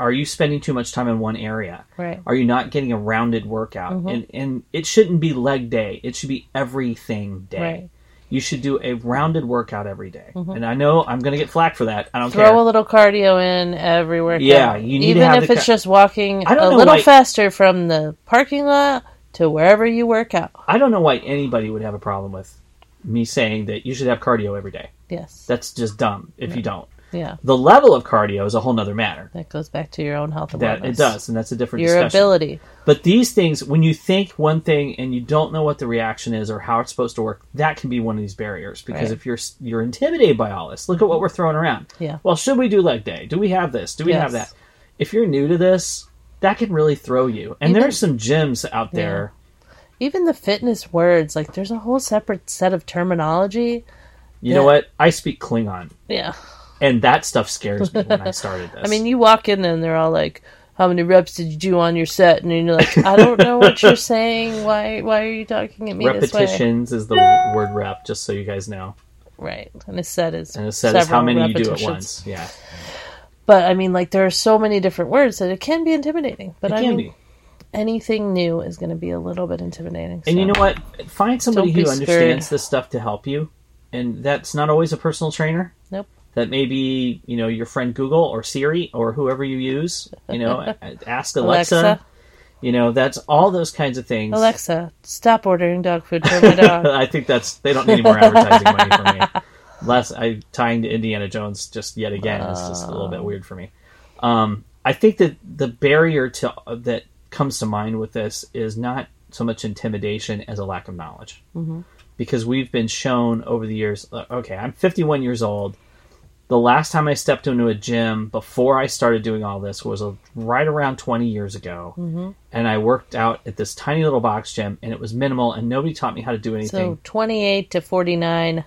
are you spending too much time in one area? Right. Are you not getting a rounded workout? Mm-hmm. And and it shouldn't be leg day. It should be everything day. Right. You should do a rounded workout every day. Mm-hmm. And I know I'm going to get flack for that. I don't Throw care. Throw a little cardio in every workout. Yeah, you need Even to have if the it's ca- just walking a little why... faster from the parking lot to wherever you work out. I don't know why anybody would have a problem with me saying that you should have cardio every day. Yes. That's just dumb if yeah. you don't. Yeah. The level of cardio is a whole nother matter. That goes back to your own health and that, wellness. It does, and that's a different your discussion. Your ability. But these things, when you think one thing and you don't know what the reaction is or how it's supposed to work, that can be one of these barriers. Because right. if you're you're intimidated by all this, look at what we're throwing around. Yeah. Well, should we do leg day? Do we have this? Do we yes. have that? If you're new to this, that can really throw you. And even, there are some gyms out there. Yeah. Even the fitness words, like there's a whole separate set of terminology. You that... know what? I speak Klingon. Yeah. And that stuff scares me when I started this. I mean, you walk in and they're all like, how many reps did you do on your set? And you're like, I don't know what you're saying. Why Why are you talking at me this way? Repetitions is the word rep, just so you guys know. Right. And a set is And a set is how many you do at once. Yeah. But, I mean, like, there are so many different words that it can be intimidating. But it I can mean, be. Anything new is going to be a little bit intimidating. So. And you know what? Find somebody who scared. understands this stuff to help you. And that's not always a personal trainer. Nope. That may be, you know, your friend Google or Siri or whoever you use, you know, ask Alexa. Alexa. You know, that's all those kinds of things. Alexa, stop ordering dog food for my dog. I think that's, they don't need any more advertising money from me. Unless I'm tying to Indiana Jones just yet again. Uh, it's just a little bit weird for me. Um, I think that the barrier to that comes to mind with this is not so much intimidation as a lack of knowledge. Mm-hmm. Because we've been shown over the years, okay, I'm fifty-one years old. The last time I stepped into a gym before I started doing all this was a, right around twenty years ago. Mm-hmm. And I worked out at this tiny little box gym, and it was minimal, and nobody taught me how to do anything. So twenty-eight to forty-nine,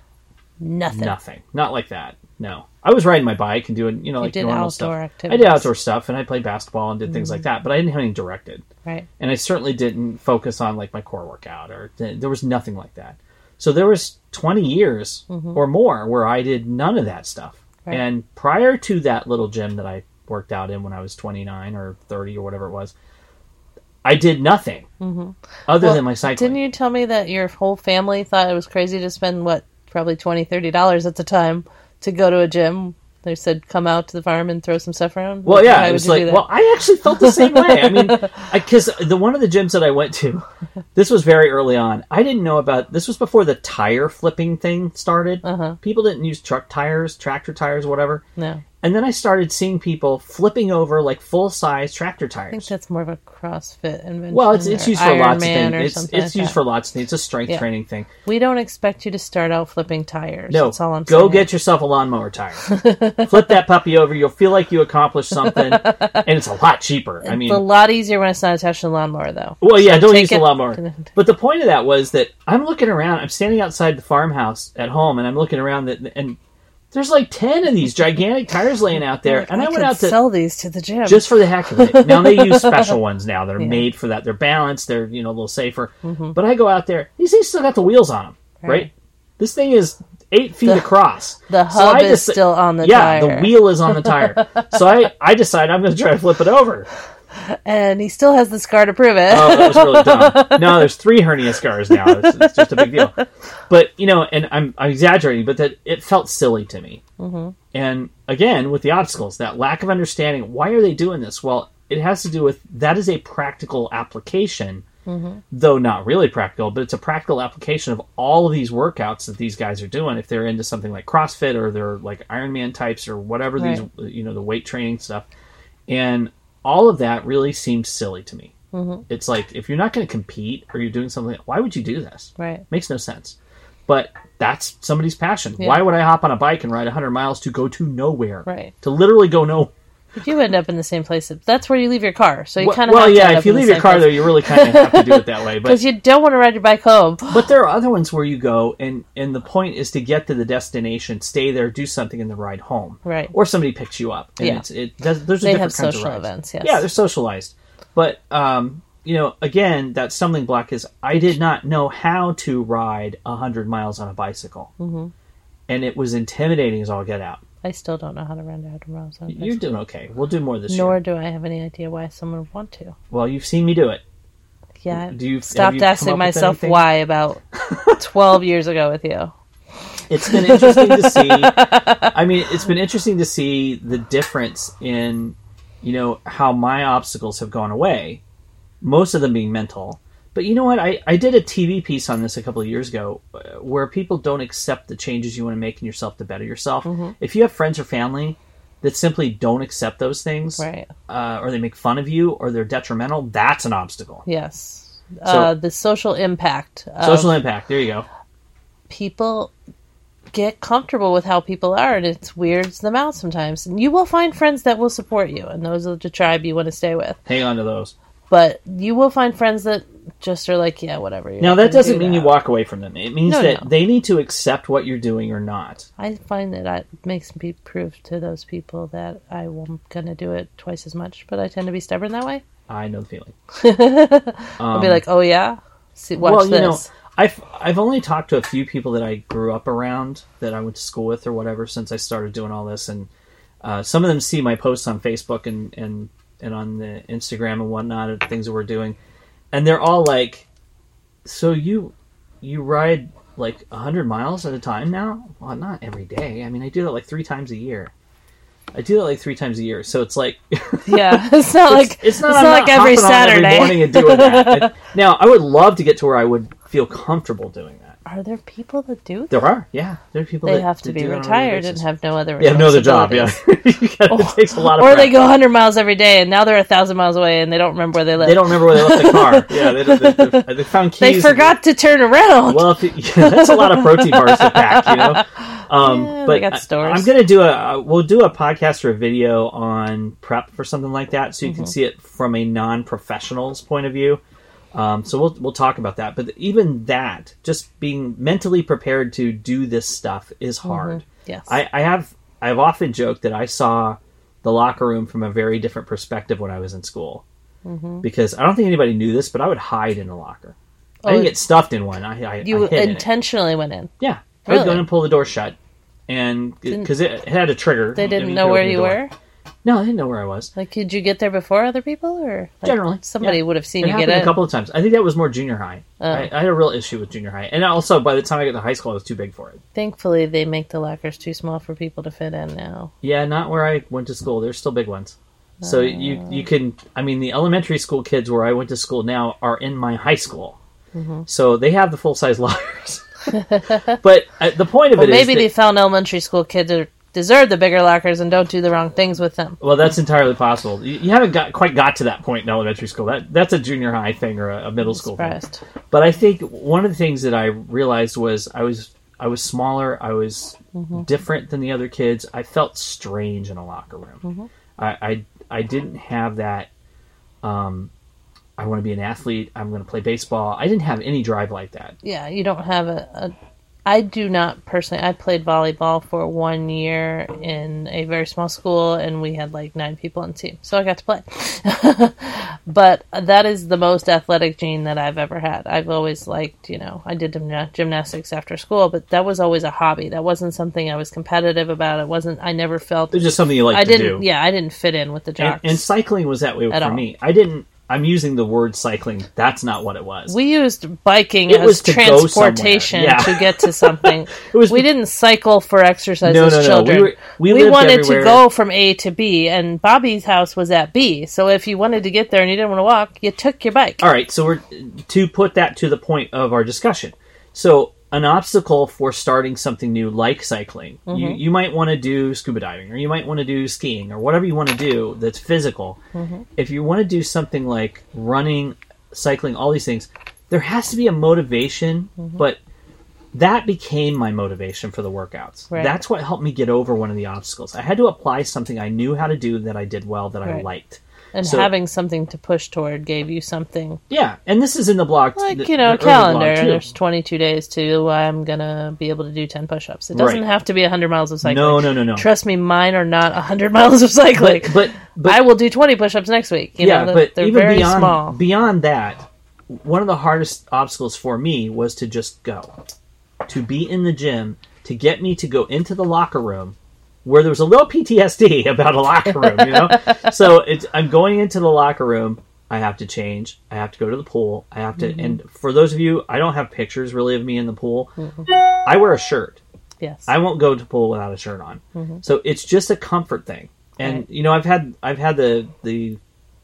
nothing. Nothing. Not like that, no. I was riding my bike and doing, you know, like you normal stuff. Activities. I did outdoor stuff, and I played basketball and did mm-hmm. things like that, but I didn't have anything directed. Right. And I certainly didn't focus on, like, my core workout, or there was nothing like that. So there was twenty years mm-hmm. or more where I did none of that stuff. Right. And prior to that little gym that I worked out in when I was twenty-nine or thirty or whatever it was, I did nothing mm-hmm. other well, than my cycling. Didn't you tell me that your whole family thought it was crazy to spend, what, probably twenty dollars, thirty dollars at the time to go to a gym? They said, come out to the farm and throw some stuff around? Well, yeah. Why it was like, well, I actually felt the same way. I mean, because the one of the gyms that I went to, this was very early on. I didn't know about, this was before the tire flipping thing started. Uh-huh. People didn't use truck tires, tractor tires, whatever. No. And then I started seeing people flipping over like full-size tractor tires. I think that's more of a CrossFit invention. Well, it's, it's used for lots of things. It's, it's used for lots of things. It's a strength yeah. training thing. We don't expect you to start out flipping tires. No, that's all I'm go saying. Get yourself a lawnmower tire. Flip that puppy over. You'll feel like you accomplished something, and it's a lot cheaper. It's I mean, a lot easier when it's not attached to the lawnmower, though. Well, yeah, so don't use it. the lawnmower. But the point of that was that I'm looking around. I'm standing outside the farmhouse at home, and I'm looking around that and. There's like ten of these gigantic tires laying out there, like, and I, I went out to sell these to the gym just for the heck of it. Now they use special ones now; they're yeah. made for that. They're balanced. They're you know a little safer. Mm-hmm. But I go out there; these things still got the wheels on them, right? right? This thing is eight feet the, across. The hub so is deci- still on the yeah, tire. Yeah, the wheel is on the tire. So I, I decide I'm going to try to flip it over. And he still has the scar to prove it. Oh, that was really dumb. No, there's three hernia scars now. It's, it's just a big deal. But, you know, and I'm, I'm exaggerating, but that it felt silly to me. Mm-hmm. And, again, with the obstacles, that lack of understanding, why are they doing this? Well, it has to do with that is a practical application, mm-hmm. though not really practical, but it's a practical application of all of these workouts that these guys are doing. If they're into something like CrossFit or they're like Ironman types or whatever right. these, you know, the weight training stuff. And... all of that really seems silly to me. Mm-hmm. It's like, if you're not going to compete or you're doing something, why would you do this? Right. Makes no sense. But that's somebody's passion. Yeah. Why would I hop on a bike and ride one hundred miles to go to nowhere? Right. To literally go nowhere. If you end up in the same place, that's where you leave your car. So you well, kind of well, have to yeah. End up if you leave your car place. There, you really kind of have to do it that way, because you don't want to ride your bike home. But there are other ones where you go, and, and the point is to get to the destination, stay there, do something, and then ride home. Right. Or somebody picks you up. And yeah. It's, it does, there's they a different have kinds social of events. Yes. Yeah, they're socialized, but um, you know, again, that stumbling block is I did not know how to ride one hundred miles on a bicycle. Mm-hmm. And it was intimidating as all get out. I still don't know how to ride one hundred miles on a bicycle. You're doing okay. We'll do more this year. Nor do I have any idea why someone would want to. Well, you've seen me do it. Yeah. Do you, stopped asking myself why about twelve years ago with you. It's been interesting to see. I mean, it's been interesting to see the difference in, you know, how my obstacles have gone away. Most of them being mental. But you know what? I, I did a T V piece on this a couple of years ago where people don't accept the changes you want to make in yourself to better yourself. Mm-hmm. If you have friends or family that simply don't accept those things, right. uh, or they make fun of you, or they're detrimental, that's an obstacle. Yes. So, uh, the social impact. Social of impact. There you go. People get comfortable with how people are, and it weirds them out sometimes. And you will find friends that will support you, and those are the tribe you want to stay with. Hang on to those. But you will find friends that just are like, yeah, whatever. Now, that doesn't mean you walk away from them. It means that they need to accept what you're doing or not. I find that it makes me prove to those people that I'm going to do it twice as much, but I tend to be stubborn that way. I know the feeling. I'll um, be like, oh, yeah? See, watch well, this. You know, I've, I've only talked to a few people that I grew up around, that I went to school with or whatever, since I started doing all this. And uh, some of them see my posts on Facebook and... and and on the Instagram and whatnot of things that we're doing. And they're all like, so you you ride like one hundred miles at a time now? Well, not every day. I mean, I do that like three times a year. I do that like three times a year. So it's like... yeah, it's not like it's, it's not, it's not like not every Saturday. Every morning and doing that. I, now, I would love to get to where I would feel comfortable doing that. Are there people that do that? There are, yeah. There are people they that, have to that be retired and have no other. They have no other job, yeah. you gotta, oh, it takes a lot of. Or practice. They go one hundred miles every day, and now they're a thousand miles away, and they don't remember where they left. They don't remember where they left the car. Yeah, they, they, they, they found keys. They forgot to turn around. Well, if it, yeah, that's a lot of protein bars to pack, you know. Um, yeah, but got stores. I, I'm gonna do a. We'll do a podcast or a video on prep for something like that, so you mm-hmm. can see it from a non-professional's point of view. Um, so we'll we'll talk about that. But even that, just being mentally prepared to do this stuff is hard. Mm-hmm. Yes, I, I have I've often joked that I saw the locker room from a very different perspective when I was in school, mm-hmm. because I don't think anybody knew this, but I would hide in a locker. Oh, I didn't get stuffed in one. I, I you I hid intentionally in went in. Yeah, really? I would go in and pull the door shut, and because it, it had a trigger, they didn't I mean, know where you were. No, I didn't know where I was. Like, did you get there before other people, or like, generally somebody yeah. would have seen it you get in? A couple of times. I think that was more junior high. Oh. I, I had a real issue with junior high, and also by the time I got to high school, I was too big for it. Thankfully, they make the lockers too small for people to fit in now. Yeah, not where I went to school. There's still big ones. Oh. So you you can. I mean, the elementary school kids where I went to school now are in my high school, mm-hmm. so they have the full size lockers. But uh, the point of well, it maybe is maybe they that, found elementary school kids are. Deserve the bigger lockers and don't do the wrong things with them. Well, that's entirely possible. You, you haven't got quite got to that point in elementary school. That that's a junior high thing or a, a middle I'm school surprised. Thing. But I think one of the things that I realized was I was I was smaller. I was mm-hmm. different than the other kids. I felt strange in a locker room. Mm-hmm. I, I I didn't have that. Um, I want to be an athlete. I'm going to play baseball. I didn't have any drive like that. Yeah, you don't have a. a... I do not personally. I played volleyball for one year in a very small school, and we had like nine people on the team, so I got to play. But that is the most athletic gene that I've ever had. I've always liked, you know, I did gymna- gymnastics after school, but that was always a hobby. That wasn't something I was competitive about. It wasn't. I never felt it was just something you liked I didn't, to do. Yeah, I didn't fit in with the jocks. And, and cycling was that way for all. me. I didn't. I'm using the word cycling. That's not what it was. We used biking it as was to transportation yeah. to get to something. It was, we didn't cycle for exercise no, as no, children. No. We, were, we, we lived wanted everywhere. to go from A to B, and Bobby's house was at B. So if you wanted to get there and you didn't want to walk, you took your bike. All right, so we're to put that to the point of our discussion. So an obstacle for starting something new like cycling, mm-hmm. you, you might want to do scuba diving, or you might want to do skiing, or whatever you want to do that's physical. Mm-hmm. If you want to do something like running, cycling, all these things, there has to be a motivation, mm-hmm. but that became my motivation for the workouts. Right. That's what helped me get over one of the obstacles. I had to apply something I knew how to do that I did well, that right. I liked. And so, having something to push toward gave you something. Yeah, and this is in the blog. Like, the, you know, the calendar, and there's twenty-two days to, I'm going to be able to do ten push-ups. It doesn't right. have to be one hundred miles of cycling. No, no, no, no. Trust me, mine are not one hundred miles of cycling. But, but, but I will do twenty push-ups next week. You yeah, know, they're, but they're even very beyond, small. Beyond that, one of the hardest obstacles for me was to just go. To be in the gym, to get me to go into the locker room, where there was a little P T S D about a locker room, you know? So it's, I'm going into the locker room. I have to change. I have to go to the pool. I have to... Mm-hmm. And for those of you, I don't have pictures really of me in the pool. Mm-hmm. I wear a shirt. Yes. I won't go to the pool without a shirt on. Mm-hmm. So it's just a comfort thing. And, right. you know, I've had I've had the, the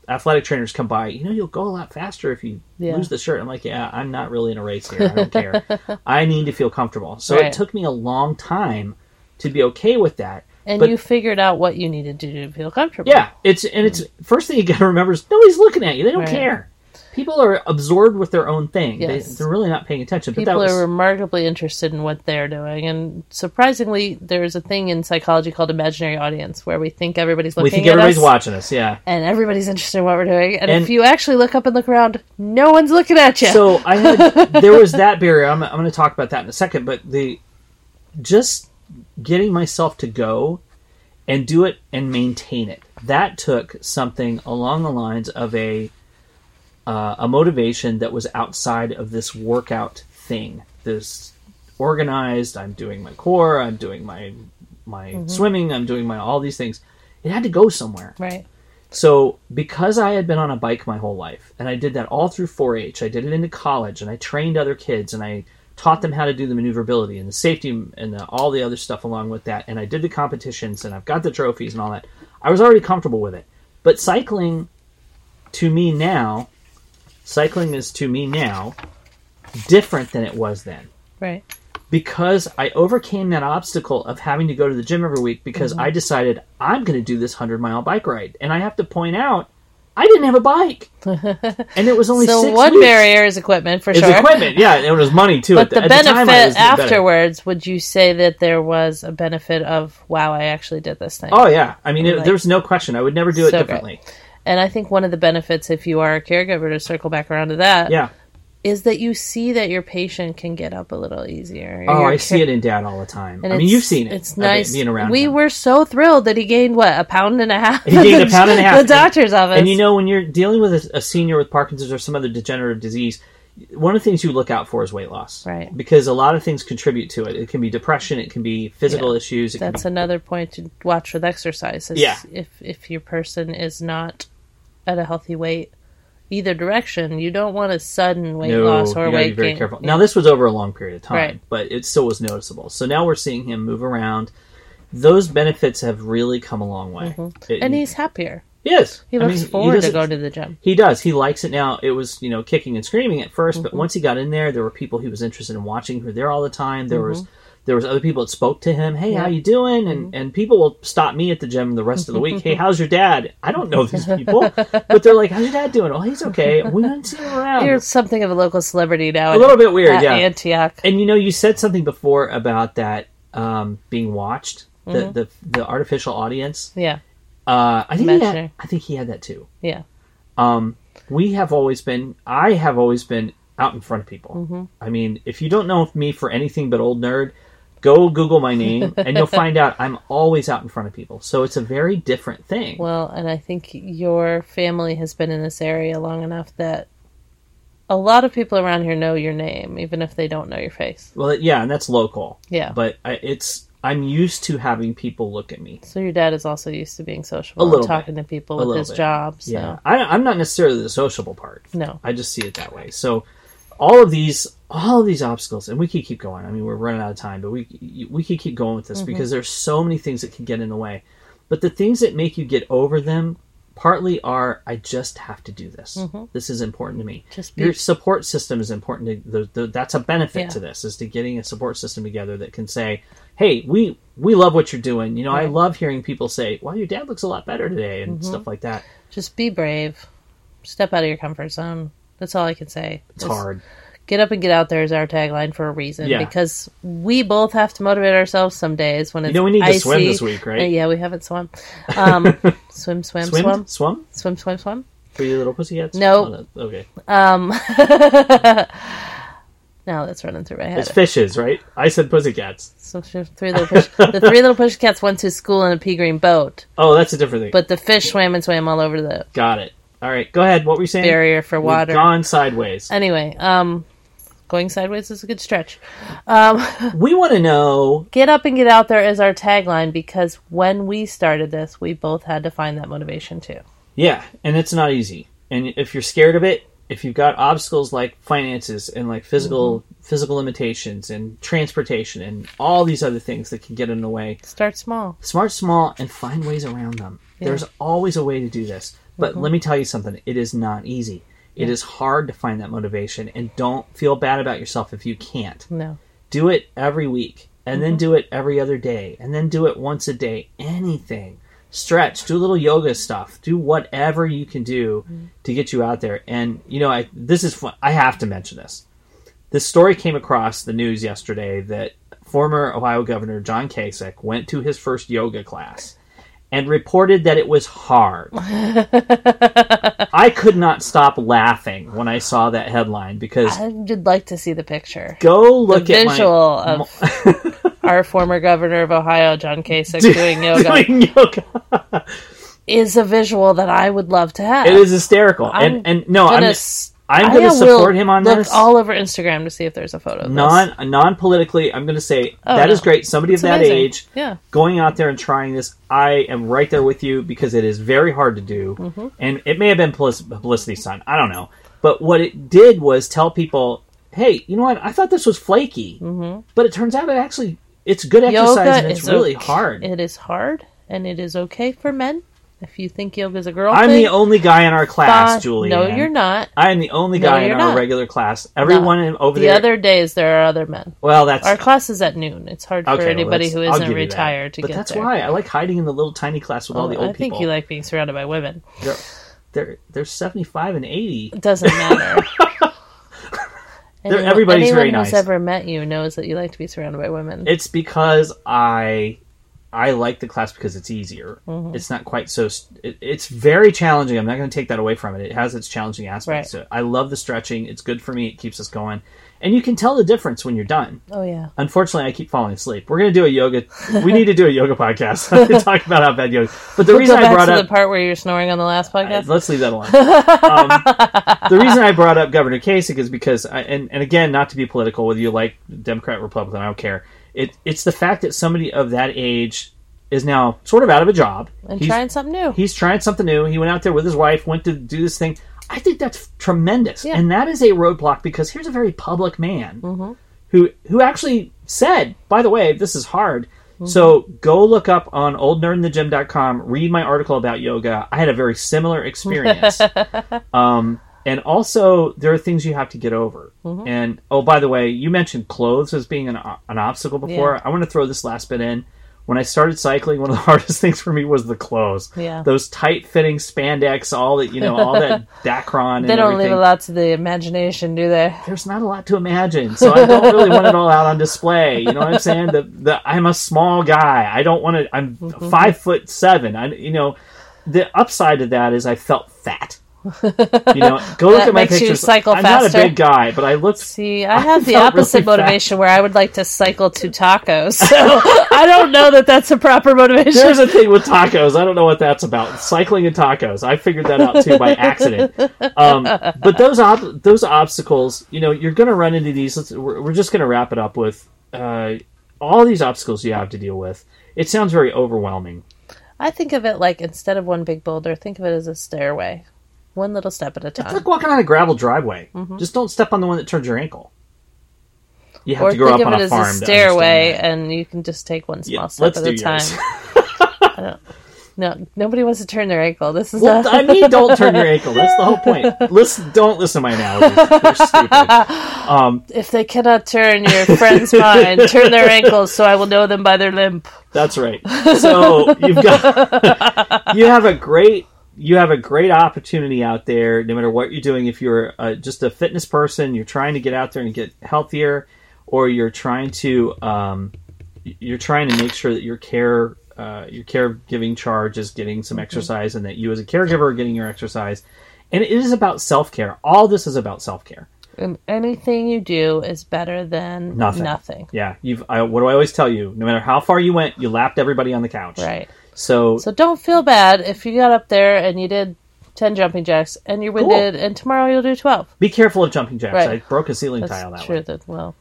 athletic trainers come by. You know, you'll go a lot faster if you yeah. lose the shirt. I'm like, yeah, I'm not really in a race here. I don't care. I need to feel comfortable. So right. it took me a long time to be okay with that. And but, you figured out what you needed to do to feel comfortable. Yeah, it's and it's first thing you got to remember is nobody's looking at you. They don't right. care. People are absorbed with their own thing. Yes. They, they're really not paying attention. People but that was... are remarkably interested in what they're doing. And surprisingly, there's a thing in psychology called imaginary audience where we think everybody's looking at us. We think everybody's us, watching us, yeah. And everybody's interested in what we're doing. And, and if you actually look up and look around, no one's looking at you. So I had, there was that barrier. I'm, I'm going to talk about that in a second. But the just... getting myself to go and do it and maintain it. That took something along the lines of a uh, a motivation that was outside of this workout thing. This organized, I'm doing my core, I'm doing my my mm-hmm. swimming, I'm doing my all these things. It had to go somewhere. Right. So because I had been on a bike my whole life, and I did that all through four H, I did it into college, and I trained other kids, and I taught them how to do the maneuverability and the safety and the, all the other stuff along with that. And I did the competitions and I've got the trophies and all that. I was already comfortable with it. But cycling to me now, cycling is to me now different than it was then. Right. Because I overcame that obstacle of having to go to the gym every week because mm-hmm. I decided I'm going to do this hundred mile bike ride. And I have to point out, I didn't have a bike, and it was only so six one weeks. Barrier is equipment for it's sure. It's equipment, yeah, it was money too. But at the, the benefit at the time, afterwards, better. Would you say that there was a benefit of wow, I actually did this thing? Oh yeah, I mean, like, there's no question. I would never do it so differently. Great. And I think one of the benefits, if you are a caregiver, to circle back around to that, yeah. is that you see that your patient can get up a little easier. Oh, I see it in Dad all the time. I mean, you've seen it. It's nice being around. We were so thrilled that he gained, what, a pound and a half? He gained a pound and a half. The doctor's office. And you know, when you're dealing with a, a senior with Parkinson's or some other degenerative disease, one of the things you look out for is weight loss. Right. Because a lot of things contribute to it. It can be depression. It can be physical yeah. issues. It That's can be... another point to watch with exercise. Is yeah. If, if your person is not at a healthy weight, either direction, you don't want a sudden weight no, loss or you weight be very gain. Careful. Now, this was over a long period of time, right. but it still was noticeable. So now we're seeing him move around. Those benefits have really come a long way. Mm-hmm. It, and he's happier. Yes. He, he looks I mean, forward he to go to the gym. He does. He likes it now. It was, you know, kicking and screaming at first, mm-hmm. but once he got in there, there were people he was interested in watching who were there all the time. There mm-hmm. was there was other people that spoke to him. Hey, yeah. how you doing? And mm-hmm. and people will stop me at the gym the rest of the week. Hey, how's your dad? I don't know these people, but they're like, how's your dad doing? Oh, he's okay. We don't see him around. You're something of a local celebrity now. A little bit weird, at yeah. Antioch. And you know, you said something before about that um, being watched, the, mm-hmm. the the artificial audience. Yeah. Uh, I think he had, I think he had that too. Yeah. Um, we have always been. I have always been out in front of people. Mm-hmm. I mean, if you don't know me for anything but old nerd, go Google my name, and you'll find out I'm always out in front of people. So it's a very different thing. Well, and I think your family has been in this area long enough that a lot of people around here know your name, even if they don't know your face. Well, yeah, and that's local. Yeah. But I, it's I'm used to having people look at me. So your dad is also used to being sociable a little and talking bit. To people with his bit. Job. So. Yeah, I, I'm not necessarily the sociable part. No. I just see it that way. So all of these... all of these obstacles, and we could keep going. I mean, we're running out of time, but we we could keep going with this mm-hmm. because there's so many things that can get in the way. But the things that make you get over them partly are, I just have to do this. Mm-hmm. This is important to me. Just be- Your support system is important. To the, the, that's a benefit yeah. to this, is to getting a support system together that can say, hey, we, we love what you're doing. You know, right. I love hearing people say, well, your dad looks a lot better today and mm-hmm. stuff like that. Just be brave. Step out of your comfort zone. That's all I can say. It's Just- hard. Get up and get out there is our tagline for a reason yeah. because we both have to motivate ourselves some days when it's icy. You know, we need icy. To swim this week, right? Yeah, we haven't swum. Um, Swim, swim, swim, swim, swim, swim, swim, swim. For you little pussycats? No. Oh, okay. Um. Now that's running through my head. It's fishes, right? I said pussycats. So three little push- the three little pussycats went to school in a pea green boat. Oh, that's a different thing. But the fish swam and swam all over the. Got it. All right, go ahead. What were you saying? Barrier for water. We've gone sideways. Anyway, um, going sideways is a good stretch. Um, we want to know. Get up and get out there is our tagline, because when we started this, we both had to find that motivation too. Yeah, and it's not easy. And if you're scared of it, if you've got obstacles like finances and like physical mm-hmm. physical limitations and transportation and all these other things that can get in the way. Start small. Start small and find ways around them. Yeah. There's always a way to do this. But mm-hmm. let me tell you something. It is not easy. It yeah. is hard to find that motivation, and don't feel bad about yourself if you can't. No. Do it every week, and mm-hmm. then do it every other day, and then do it once a day. Anything. Stretch. Do a little yoga stuff. Do whatever you can do mm-hmm. to get you out there. And, you know, I this is fun. I have to mention this. This story came across the news yesterday that former Ohio Governor John Kasich went to his first yoga class and reported that it was hard. I could not stop laughing when I saw that headline, because I would like to see the picture. Go look the at visual my... of our former governor of Ohio, John Kasich, Do, doing yoga. Doing yoga is a visual that I would love to have. It is hysterical, I'm and and no, gonna, I'm just, I'm going to support him on look this. Look all over Instagram to see if there's a photo. Of non this. non-politically, I'm going to say oh, that no. is great. Somebody it's of that amazing. age, yeah. going out there and trying this. I am right there with you, because it is very hard to do, mm-hmm. and it may have been publicity stunt. I don't know, but what it did was tell people, "Hey, you know what? I thought this was flaky, mm-hmm. but it turns out it actually it's good exercise yoga and it's really okay. hard. It is hard, and it is okay for men." If you think yoga's a girl I'm thing, the only guy in our class, uh, Julie. No, you're not. I am the only no, guy in our not. regular class. Everyone no. over the there... The other days, there are other men. Well, that's... Our class is at noon. It's hard okay, for anybody well, who isn't retired to but get there. But that's why. I like hiding in the little tiny class with well, all the old I people. I think you like being surrounded by women. They're, they're, they're seventy-five and eighty. It doesn't matter. anyone, everybody's anyone very nice. Anyone who's ever met you knows that you like to be surrounded by women. It's because I... I like the class because it's easier. Mm-hmm. It's not quite so... It, it's very challenging. I'm not going to take that away from it. It has its challenging aspects. Right. So I love the stretching. It's good for me. It keeps us going. And you can tell the difference when you're done. Oh, yeah. Unfortunately, I keep falling asleep. We're going to do a yoga... We need to do a yoga podcast. I can talk about how bad yoga... But the we'll reason I brought to up... the part where you were snoring on the last podcast? I, let's leave that alone. um, the reason I brought up Governor Kasich is because... I, and, and again, not to be political, whether you like Democrat, Republican, I don't care... It, it's the fact that somebody of that age is now sort of out of a job. And he's, trying something new. He's trying something new. He went out there with his wife, went to do this thing. I think that's tremendous. Yeah. And that is a roadblock, because here's a very public man mm-hmm. who who actually said, by the way, this is hard. Mm-hmm. So go look up on old nerd in the gym dot com, read my article about yoga. I had a very similar experience. um And also, there are things you have to get over. Mm-hmm. And, oh, by the way, you mentioned clothes as being an an obstacle before. Yeah. I want to throw this last bit in. When I started cycling, one of the hardest things for me was the clothes. Yeah. Those tight-fitting spandex, all that, you know, all that Dacron. They and don't everything. leave a lot to the imagination, do they? There's not a lot to imagine, so I don't really want it all out on display. You know what I'm saying? The, the, I'm a small guy. I don't want to... I'm mm-hmm. five foot seven. I, you know, the upside of that is I felt fat. You know, go look at my pictures. I'm faster. not a big guy, but I look. See, I have I the opposite really motivation fat. Where I would like to cycle to tacos. So I don't know that that's a proper motivation. There's a thing with tacos. I don't know what that's about. Cycling and tacos. I figured that out too by accident. Um, but those ob- those obstacles, you know, you're going to run into these. Let's, we're, we're just going to wrap it up with uh, all these obstacles you have to deal with. It sounds very overwhelming. I think of it like, instead of one big boulder, think of it as a stairway. One little step at a time. It's like walking on a gravel driveway. Mm-hmm. Just don't step on the one that turns your ankle. You have or to grow up on a farm. Or think of it as a stairway, and you can just take one small yeah, step at a time. I don't, no, nobody wants to turn their ankle. This is well, not... I mean, don't turn your ankle. That's the whole point. Listen, don't listen to my analogies. They're stupid. Um, if they cannot turn your friend's mind, turn their ankles, so I will know them by their limp. That's right. So you've got you have a great. You have a great opportunity out there, no matter what you're doing. If you're uh, just a fitness person, you're trying to get out there and get healthier, or you're trying to um, you're trying to make sure that your care uh, your caregiving charge is getting some exercise, and that you as a caregiver are getting your exercise. And it is about self-care. All this is about self-care. And anything you do is better than nothing. nothing. Yeah. You've. I, what do I always tell you? No matter how far you went, you lapped everybody on the couch. Right. So so don't feel bad if you got up there and you did ten jumping jacks and you're winded, cool. And tomorrow you'll do twelve. Be careful of jumping jacks. Right. I broke a ceiling that's tile that true way. That, well,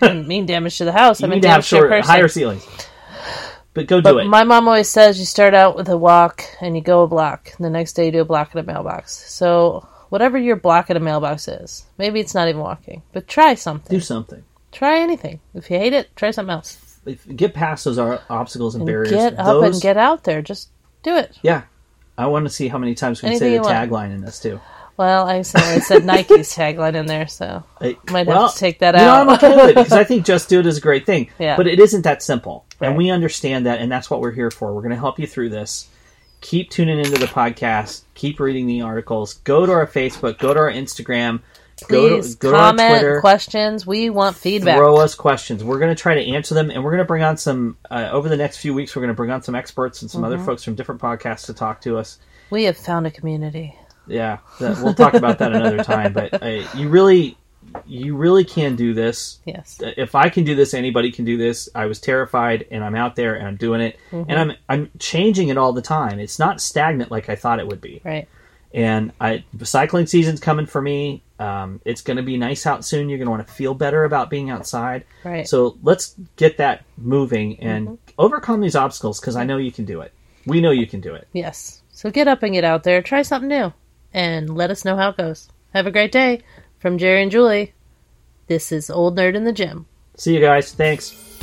didn't mean damage to the house. You I mean damage to your person. Higher ceilings. But go do but it. My mom always says you start out with a walk and you go a block. And the next day you do a block at a mailbox. So whatever your block at a mailbox is, maybe it's not even walking, but try something. Do something. Try anything. If you hate it, try something else. If you get past those obstacles and, and barriers. Get up those... and get out there. Just do it. Yeah. I want to see how many times we can say the tagline want. in this, too. Well, I said Nike's tagline in there, so I might well, have to take that out. No, I'm okay with it, because I think Just Do It is a great thing. Yeah. But it isn't that simple. Right. And we understand that, and that's what we're here for. We're going to help you through this. Keep tuning into the podcast. Keep reading the articles. Go to our Facebook. Go to our Instagram. Please go to, go comment, to our Twitter. Questions. We want feedback. Throw us questions. We're going to try to answer them, and we're going to bring on some, uh, over the next few weeks, we're going to bring on some experts and some mm-hmm. other folks from different podcasts to talk to us. We have found a community. Yeah, that, we'll talk about that another time. But uh, you really, you really can do this. Yes. If I can do this, anybody can do this. I was terrified, and I'm out there, and I'm doing it, mm-hmm. and I'm I'm changing it all the time. It's not stagnant like I thought it would be. Right. And I, the cycling season's coming for me. Um, it's going to be nice out soon. You're going to want to feel better about being outside. Right. So let's get that moving and mm-hmm. overcome these obstacles, because I know you can do it. We know you can do it. Yes. So get up and get out there. Try something new. And let us know how it goes. Have a great day. From Jerry and Julie, this is Old Nerd in the Gym. See you guys. Thanks.